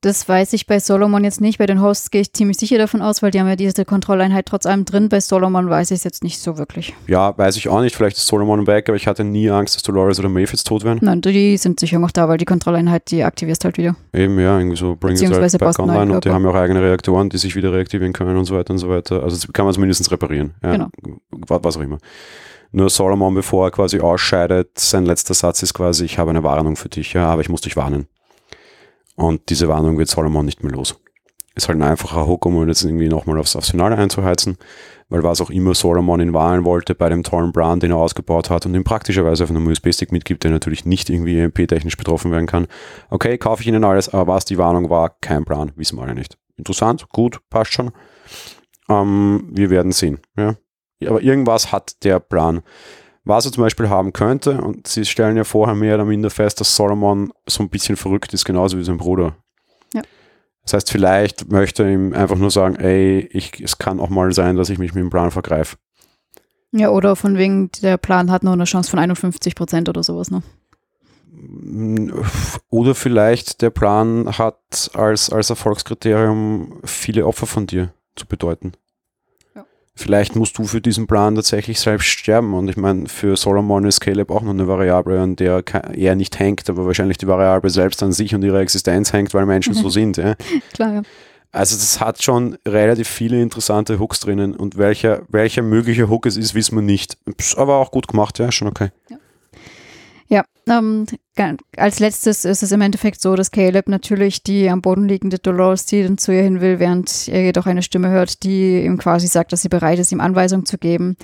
Das weiß ich bei Solomon jetzt nicht. Bei den Hosts gehe ich ziemlich sicher davon aus, weil die haben ja diese Kontrolleinheit trotz allem drin. Bei Solomon weiß ich es jetzt nicht so wirklich. Ja, weiß ich auch nicht. Vielleicht ist Solomon weg, aber ich hatte nie Angst, dass Dolores oder Maeve jetzt tot werden. Nein, die sind sicher noch da, weil die Kontrolleinheit, die aktivierst halt wieder. Eben, ja, irgendwie so bring it halt back online und die haben ja auch eigene Reaktoren, die sich wieder reaktivieren können und so weiter und so weiter. Also das kann man zumindest reparieren. Ja, genau. Was auch immer. Nur Solomon, bevor er quasi ausscheidet, sein letzter Satz ist quasi, ich habe eine Warnung für dich, ja, aber ich muss dich warnen. Und diese Warnung wird Solomon nicht mehr los. Ist halt ein einfacher Hook, um jetzt irgendwie nochmal aufs, aufs Finale einzuheizen, weil was auch immer Solomon ihn warnen wollte bei dem tollen Plan, den er ausgebaut hat und ihm praktischerweise auf einem U S B-Stick mitgibt, der natürlich nicht irgendwie E M P-technisch betroffen werden kann. Okay, kaufe ich Ihnen alles, aber was die Warnung war, kein Plan, wissen wir alle nicht. Interessant, gut, passt schon. Ähm, wir werden sehen. Ja. Aber irgendwas hat der Plan. Was er zum Beispiel haben könnte, und sie stellen ja vorher mehr oder minder fest, dass Solomon so ein bisschen verrückt ist, genauso wie sein Bruder. Ja. Das heißt, vielleicht möchte er ihm einfach nur sagen, ey, ich, es kann auch mal sein, dass ich mich mit dem Plan vergreife. Ja, oder von wegen, der Plan hat nur eine Chance von einundfünfzig Prozent oder sowas, ne? Oder vielleicht der Plan hat als, als Erfolgskriterium viele Opfer von dir zu bedeuten. Vielleicht musst du für diesen Plan tatsächlich selbst sterben. Und ich meine, für Solomon ist Caleb auch noch eine Variable, an der er nicht hängt, aber wahrscheinlich die Variable selbst an sich und ihre Existenz hängt, weil Menschen so sind. Ja? Klar, ja. Also das hat schon relativ viele interessante Hooks drinnen. Und welcher, welcher mögliche Hook es ist, wissen wir nicht. Aber auch gut gemacht, ja, schon okay. Ja. Ja, ähm, als letztes ist es im Endeffekt so, dass Caleb natürlich die am Boden liegende Dolores ziehen zu ihr hin will, während er jedoch eine Stimme hört, die ihm quasi sagt, dass sie bereit ist, ihm Anweisungen zu geben.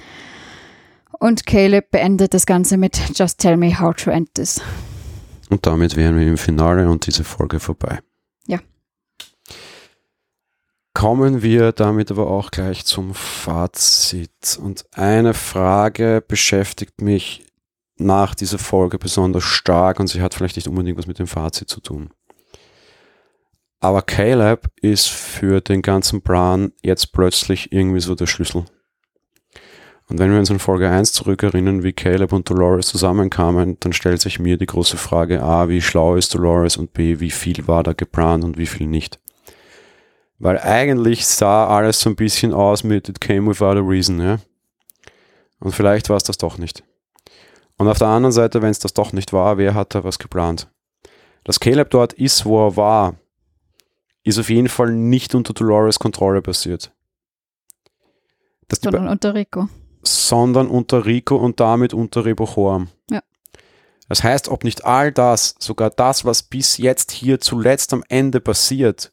Und Caleb beendet das Ganze mit Just tell me how to end this. Und damit wären wir im Finale und diese Folge vorbei. Ja. Kommen wir damit aber auch gleich zum Fazit. Und eine Frage beschäftigt mich nach dieser Folge besonders stark und sie hat vielleicht nicht unbedingt was mit dem Fazit zu tun. Aber Caleb ist für den ganzen Plan jetzt plötzlich irgendwie so der Schlüssel. Und wenn wir uns in Folge eins zurückerinnern, wie Caleb und Dolores zusammenkamen, dann stellt sich mir die große Frage, A, wie schlau ist Dolores und B, wie viel war da geplant und wie viel nicht. Weil eigentlich sah alles so ein bisschen aus mit It came without a reason, ja. Und vielleicht war es das doch nicht. Und auf der anderen Seite, wenn es das doch nicht war, wer hat da was geplant? Dass Caleb dort ist, wo er war, ist auf jeden Fall nicht unter Dolores Kontrolle passiert. Dass sondern Be- unter Rico. Sondern unter Rico und damit unter Rehoboam. Ja. Das heißt, ob nicht all das, sogar das, was bis jetzt hier zuletzt am Ende passiert,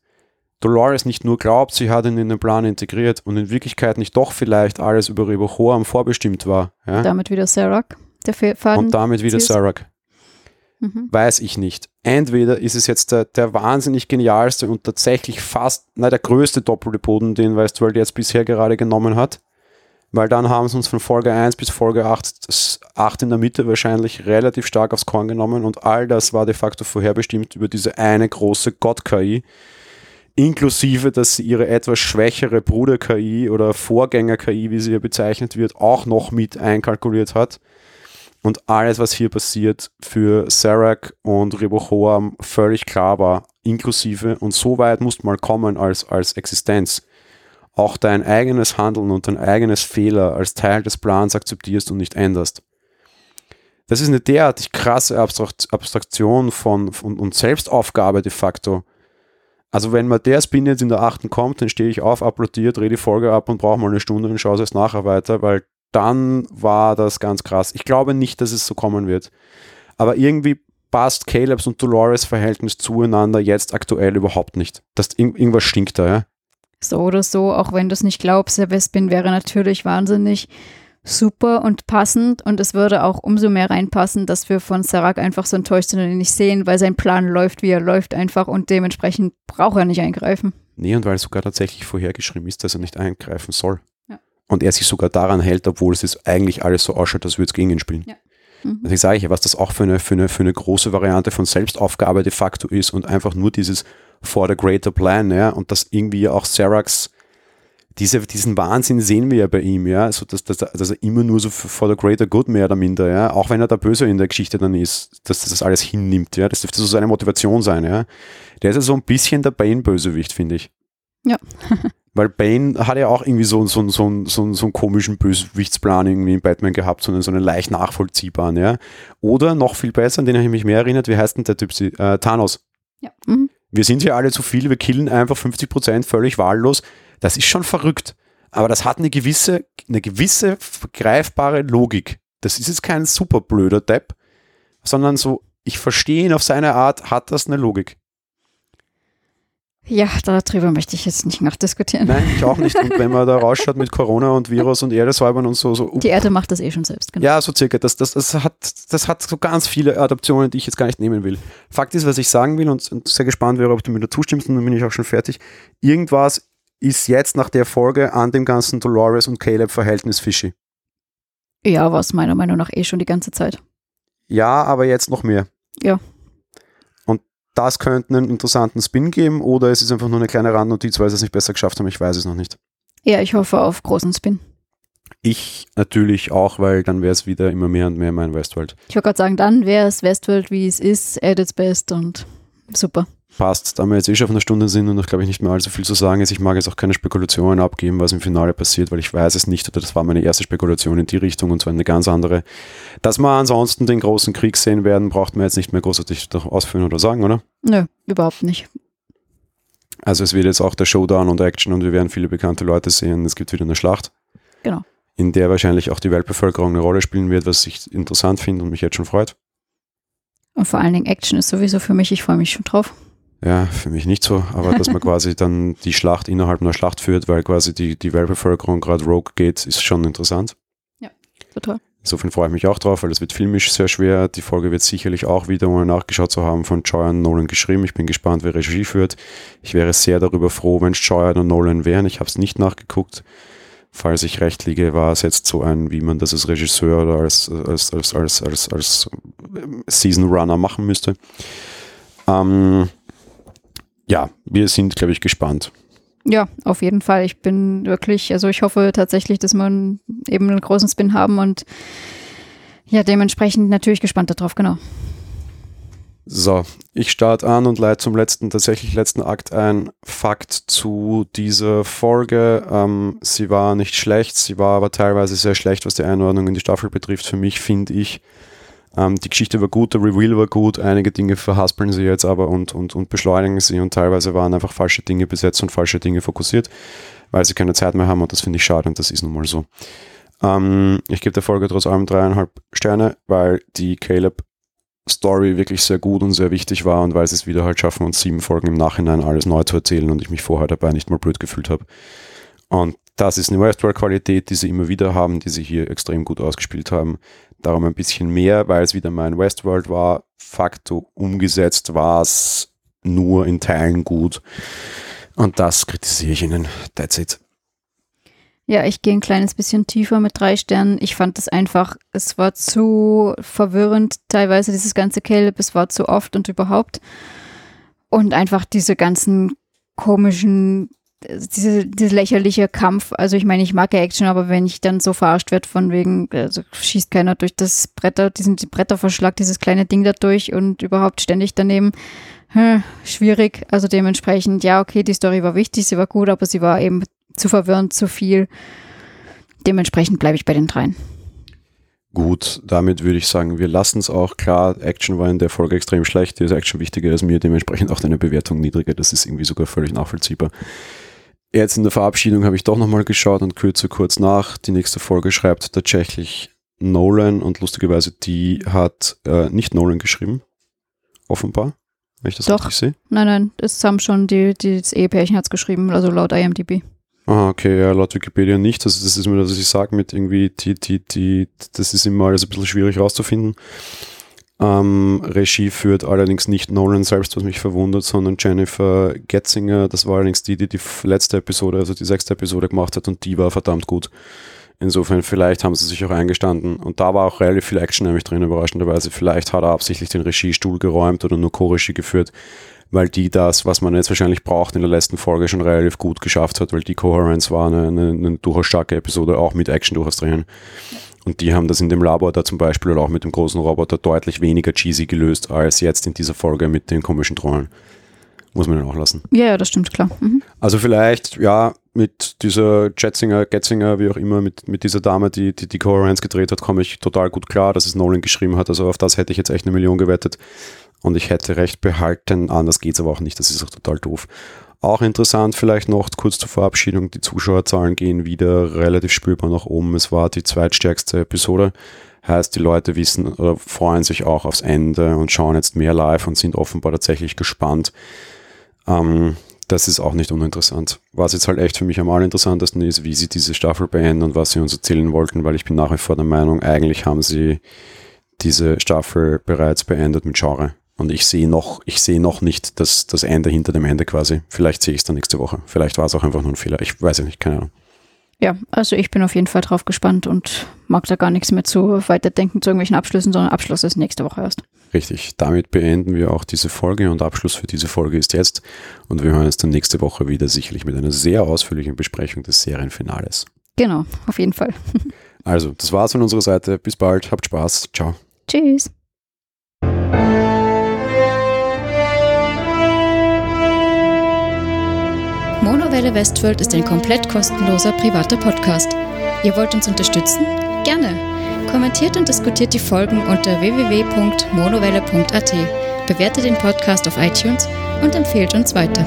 Dolores nicht nur glaubt, sie hat ihn in den Plan integriert und in Wirklichkeit nicht doch vielleicht alles über Rehoboam vorbestimmt war. Ja? Damit wieder Serac. Und damit wieder Serac. Mhm. Weiß ich nicht. Entweder ist es jetzt der, der wahnsinnig genialste und tatsächlich fast, na, der größte doppelte Boden, den Westworld jetzt bisher gerade genommen hat, weil dann haben sie uns von Folge eins bis Folge acht in der Mitte wahrscheinlich relativ stark aufs Korn genommen und all das war de facto vorherbestimmt über diese eine große Gott-K I, inklusive, dass sie ihre etwas schwächere Bruder-K I oder Vorgänger-K I, wie sie ja bezeichnet wird, auch noch mit einkalkuliert hat. Und alles, was hier passiert, für Serac und Rehoboam völlig klar war, inklusive. Und so weit musst du mal kommen als, als Existenz. Auch dein eigenes Handeln und dein eigenes Fehler als Teil des Plans akzeptierst und nicht änderst. Das ist eine derartig krasse Abstrakt- Abstraktion von, von und Selbstaufgabe de facto. Also wenn mir der Spin jetzt in der achten kommt, dann stehe ich auf, applaudiere, drehe die Folge ab und brauche mal eine Stunde und schaue es erst nachher weiter, weil dann war das ganz krass. Ich glaube nicht, dass es so kommen wird. Aber irgendwie passt Calebs und Dolores Verhältnis zueinander jetzt aktuell überhaupt nicht. Das, irgendwas stinkt da, ja? So oder so, auch wenn du es nicht glaubst, der Westpin wäre natürlich wahnsinnig super und passend und es würde auch umso mehr reinpassen, dass wir von Serac einfach so enttäuscht sind und ihn nicht sehen, weil sein Plan läuft, wie er läuft einfach und dementsprechend braucht er nicht eingreifen. Nee, und weil sogar tatsächlich vorhergeschrieben ist, dass er nicht eingreifen soll. und er sich sogar daran hält, obwohl es jetzt eigentlich alles so ausschaut, als würde es gegen ihn spielen. Ja. Mhm. Deswegen sage ich ja, was das auch für eine, für eine, für eine große Variante von Selbstaufgabe de facto ist und einfach nur dieses for the greater plan, ja, und das irgendwie auch Seracs, diese, diesen Wahnsinn sehen wir ja bei ihm, ja, also dass, dass, dass er immer nur so for the greater good mehr oder minder, ja, auch wenn er der Böse in der Geschichte dann ist, dass das alles hinnimmt, ja, das dürfte so seine Motivation sein, ja. Der ist ja so ein bisschen der Bane-Bösewicht, finde ich. Ja. Weil Bane hat ja auch irgendwie so, so, so, so, so einen komischen Bösewichtsplan irgendwie in Batman gehabt, sondern so einen leicht nachvollziehbaren, ja. Oder noch viel besser, an den habe ich mich mehr erinnert, wie heißt denn der Typ? Äh, Thanos. Ja. Mhm. Wir sind ja alle zu viel, wir killen einfach fünfzig Prozent völlig wahllos. Das ist schon verrückt. Aber das hat eine gewisse, eine gewisse greifbare Logik. Das ist jetzt kein super blöder Depp, sondern so, ich verstehe ihn auf seine Art, hat das eine Logik. Ja, darüber möchte ich jetzt nicht nachdiskutieren. Nein, ich auch nicht. Und wenn man da rausschaut mit Corona und Virus und Erde säubern und so. so uh. Die Erde macht das eh schon selbst, genau. Ja, so circa. Das, das, das, hat, das hat so ganz viele Adaptionen, die ich jetzt gar nicht nehmen will. Fakt ist, was ich sagen will und, und sehr gespannt wäre, ob du mir da zustimmst, und dann bin ich auch schon fertig. Irgendwas ist jetzt nach der Folge an dem ganzen Dolores und Caleb-Verhältnis fishy. Ja, war es meiner Meinung nach eh schon die ganze Zeit. Ja, aber jetzt noch mehr. Ja. Das könnte einen interessanten Spin geben oder es ist einfach nur eine kleine Randnotiz, weil sie es nicht besser geschafft haben. Ich weiß es noch nicht. Ja, ich hoffe auf großen Spin. Ich natürlich auch, weil dann wäre es wieder immer mehr und mehr mein Westworld. Ich wollte gerade sagen, dann wäre es Westworld, wie es ist, at its best und super. Passt. Da wir jetzt eh schon auf einer Stunde sind und noch, glaube ich, nicht mehr allzu viel zu sagen ist, ich mag jetzt auch keine Spekulationen abgeben, was im Finale passiert, weil ich weiß es nicht, oder das war meine erste Spekulation in die Richtung und zwar eine ganz andere. Dass wir ansonsten den großen Krieg sehen werden, braucht man jetzt nicht mehr großartig ausführen oder sagen, oder? Nö, überhaupt nicht. Also es wird jetzt auch der Showdown und Action und wir werden viele bekannte Leute sehen. Es gibt wieder eine Schlacht. Genau. In der wahrscheinlich auch die Weltbevölkerung eine Rolle spielen wird, was ich interessant finde und mich jetzt schon freut. Und vor allen Dingen Action ist sowieso für mich, ich freue mich schon drauf. Ja, für mich nicht so, aber dass man quasi dann die Schlacht innerhalb einer Schlacht führt, weil quasi die, die Weltbevölkerung gerade rogue geht, ist schon interessant. Ja, total. Insofern freue ich mich auch drauf, weil es wird filmisch sehr schwer. Die Folge wird sicherlich auch wieder, ohne nachgeschaut zu haben, von Joy und Nolan geschrieben. Ich bin gespannt, wer Regie führt. Ich wäre sehr darüber froh, wenn es Joy und Nolan wären. Ich habe es nicht nachgeguckt. Falls ich recht liege, war es jetzt so ein, wie man das als Regisseur oder als, als, als, als, als, als Season Runner machen müsste. Ähm... Ja, wir sind, glaube ich, gespannt. Ja, auf jeden Fall. Ich bin wirklich, also ich hoffe tatsächlich, dass wir eben einen großen Spin haben und ja, dementsprechend natürlich gespannt darauf, genau. So, ich starte an und leite zum letzten, tatsächlich letzten Akt ein. Fakt zu dieser Folge. Ähm, sie war nicht schlecht, sie war aber teilweise sehr schlecht, was die Einordnung in die Staffel betrifft. Für mich finde ich, die Geschichte war gut, der Reveal war gut, einige Dinge verhaspeln sie jetzt aber und, und, und beschleunigen sie und teilweise waren einfach falsche Dinge besetzt und falsche Dinge fokussiert, weil sie keine Zeit mehr haben und das finde ich schade und das ist nun mal so. Ähm, ich gebe der Folge trotz allem dreieinhalb Sterne, weil die Caleb-Story wirklich sehr gut und sehr wichtig war und weil sie es wieder halt schaffen, uns sieben Folgen im Nachhinein alles neu zu erzählen und ich mich vorher dabei nicht mal blöd gefühlt habe. Und das ist eine Westworld-Qualität, die sie immer wieder haben, die sie hier extrem gut ausgespielt haben. Darum ein bisschen mehr, weil es wieder mein Westworld war. Facto umgesetzt war es nur in Teilen gut. Und das kritisiere ich Ihnen. That's it. Ja, ich gehe ein kleines bisschen tiefer mit drei Sternen. Ich fand es einfach, es war zu verwirrend teilweise, dieses ganze Caleb. Es war zu oft und überhaupt. Und einfach diese ganzen komischen... Diese, diese lächerliche Kampf, also ich meine, ich mag ja Action, aber wenn ich dann so verarscht werde von wegen, also schießt keiner durch das Bretter, diesen Bretterverschlag, dieses kleine Ding da durch und überhaupt ständig daneben, hm, schwierig, also dementsprechend, ja okay, die Story war wichtig, sie war gut, aber sie war eben zu verwirrend, zu viel, dementsprechend bleibe ich bei den dreien. Gut, damit würde ich sagen, wir lassen es auch. Klar, Action war in der Folge extrem schlecht, die ist Action wichtiger als mir, dementsprechend auch deine Bewertung niedriger, das ist irgendwie sogar völlig nachvollziehbar. Jetzt in der Verabschiedung habe ich doch nochmal geschaut und kürze kurz nach. Die nächste Folge schreibt tatsächlich Nolan und lustigerweise die hat äh, nicht Nolan geschrieben, offenbar, wenn ich das doch richtig sehe. Nein, nein, das haben schon die, die, das Ehepärchen hat es geschrieben, also laut I M D B. Ah, okay, ja, laut Wikipedia nicht. Also das ist mir das, was ich sage mit irgendwie, die, die, die, das ist immer alles ein bisschen schwierig rauszufinden. Ähm, Regie führt allerdings nicht Nolan selbst, was mich verwundert, sondern Jennifer Getzinger. Das war allerdings die, die die letzte Episode, also die sechste Episode gemacht hat, und die war verdammt gut. Insofern, vielleicht haben sie sich auch eingestanden. Und da war auch relativ viel Action nämlich drin, überraschenderweise. Vielleicht hat er absichtlich den Regiestuhl geräumt oder nur Co-Regie geführt, weil die das, was man jetzt wahrscheinlich braucht, in der letzten Folge schon relativ gut geschafft hat, weil die Coherence war eine, eine, eine durchaus starke Episode, auch mit Action durchaus drinnen. Und die haben das in dem Labor da zum Beispiel oder auch mit dem großen Roboter deutlich weniger cheesy gelöst, als jetzt in dieser Folge mit den komischen Trollen. Muss man dann auch lassen. Ja, ja, das stimmt, klar. Mhm. Also vielleicht, ja, mit dieser Jetzinger, Getzinger, wie auch immer, mit, mit dieser Dame, die die, die Coherence gedreht hat, komme ich total gut klar, dass es Nolan geschrieben hat. Also auf das hätte ich jetzt echt eine Million gewettet. Und ich hätte recht behalten, anders geht es aber auch nicht, das ist auch total doof. Auch interessant vielleicht noch, kurz zur Verabschiedung, die Zuschauerzahlen gehen wieder relativ spürbar nach oben. Es war die zweitstärkste Episode, heißt die Leute wissen oder freuen sich auch aufs Ende und schauen jetzt mehr live und sind offenbar tatsächlich gespannt. Ähm, das ist auch nicht uninteressant. Was jetzt halt echt für mich am allerinteressantesten ist, wie sie diese Staffel beenden und was sie uns erzählen wollten, weil ich bin nach wie vor der Meinung, eigentlich haben sie diese Staffel bereits beendet mit Genre. Und ich sehe noch, ich sehe noch nicht das, das Ende hinter dem Ende quasi. Vielleicht sehe ich es dann nächste Woche. Vielleicht war es auch einfach nur ein Fehler. Ich weiß ja nicht, keine Ahnung. Ja, also ich bin auf jeden Fall drauf gespannt und mag da gar nichts mehr zu weiterdenken zu irgendwelchen Abschlüssen, sondern Abschluss ist nächste Woche erst. Richtig, damit beenden wir auch diese Folge und Abschluss für diese Folge ist jetzt. Und wir hören uns dann nächste Woche wieder sicherlich mit einer sehr ausführlichen Besprechung des Serienfinales. Genau, auf jeden Fall. Also, das war's von unserer Seite. Bis bald, habt Spaß. Ciao. Tschüss. MonoWelle Westworld ist ein komplett kostenloser privater Podcast. Ihr wollt uns unterstützen? Gerne! Kommentiert und diskutiert die Folgen unter w w w punkt monowelle punkt a t, bewertet den Podcast auf iTunes und empfehlt uns weiter.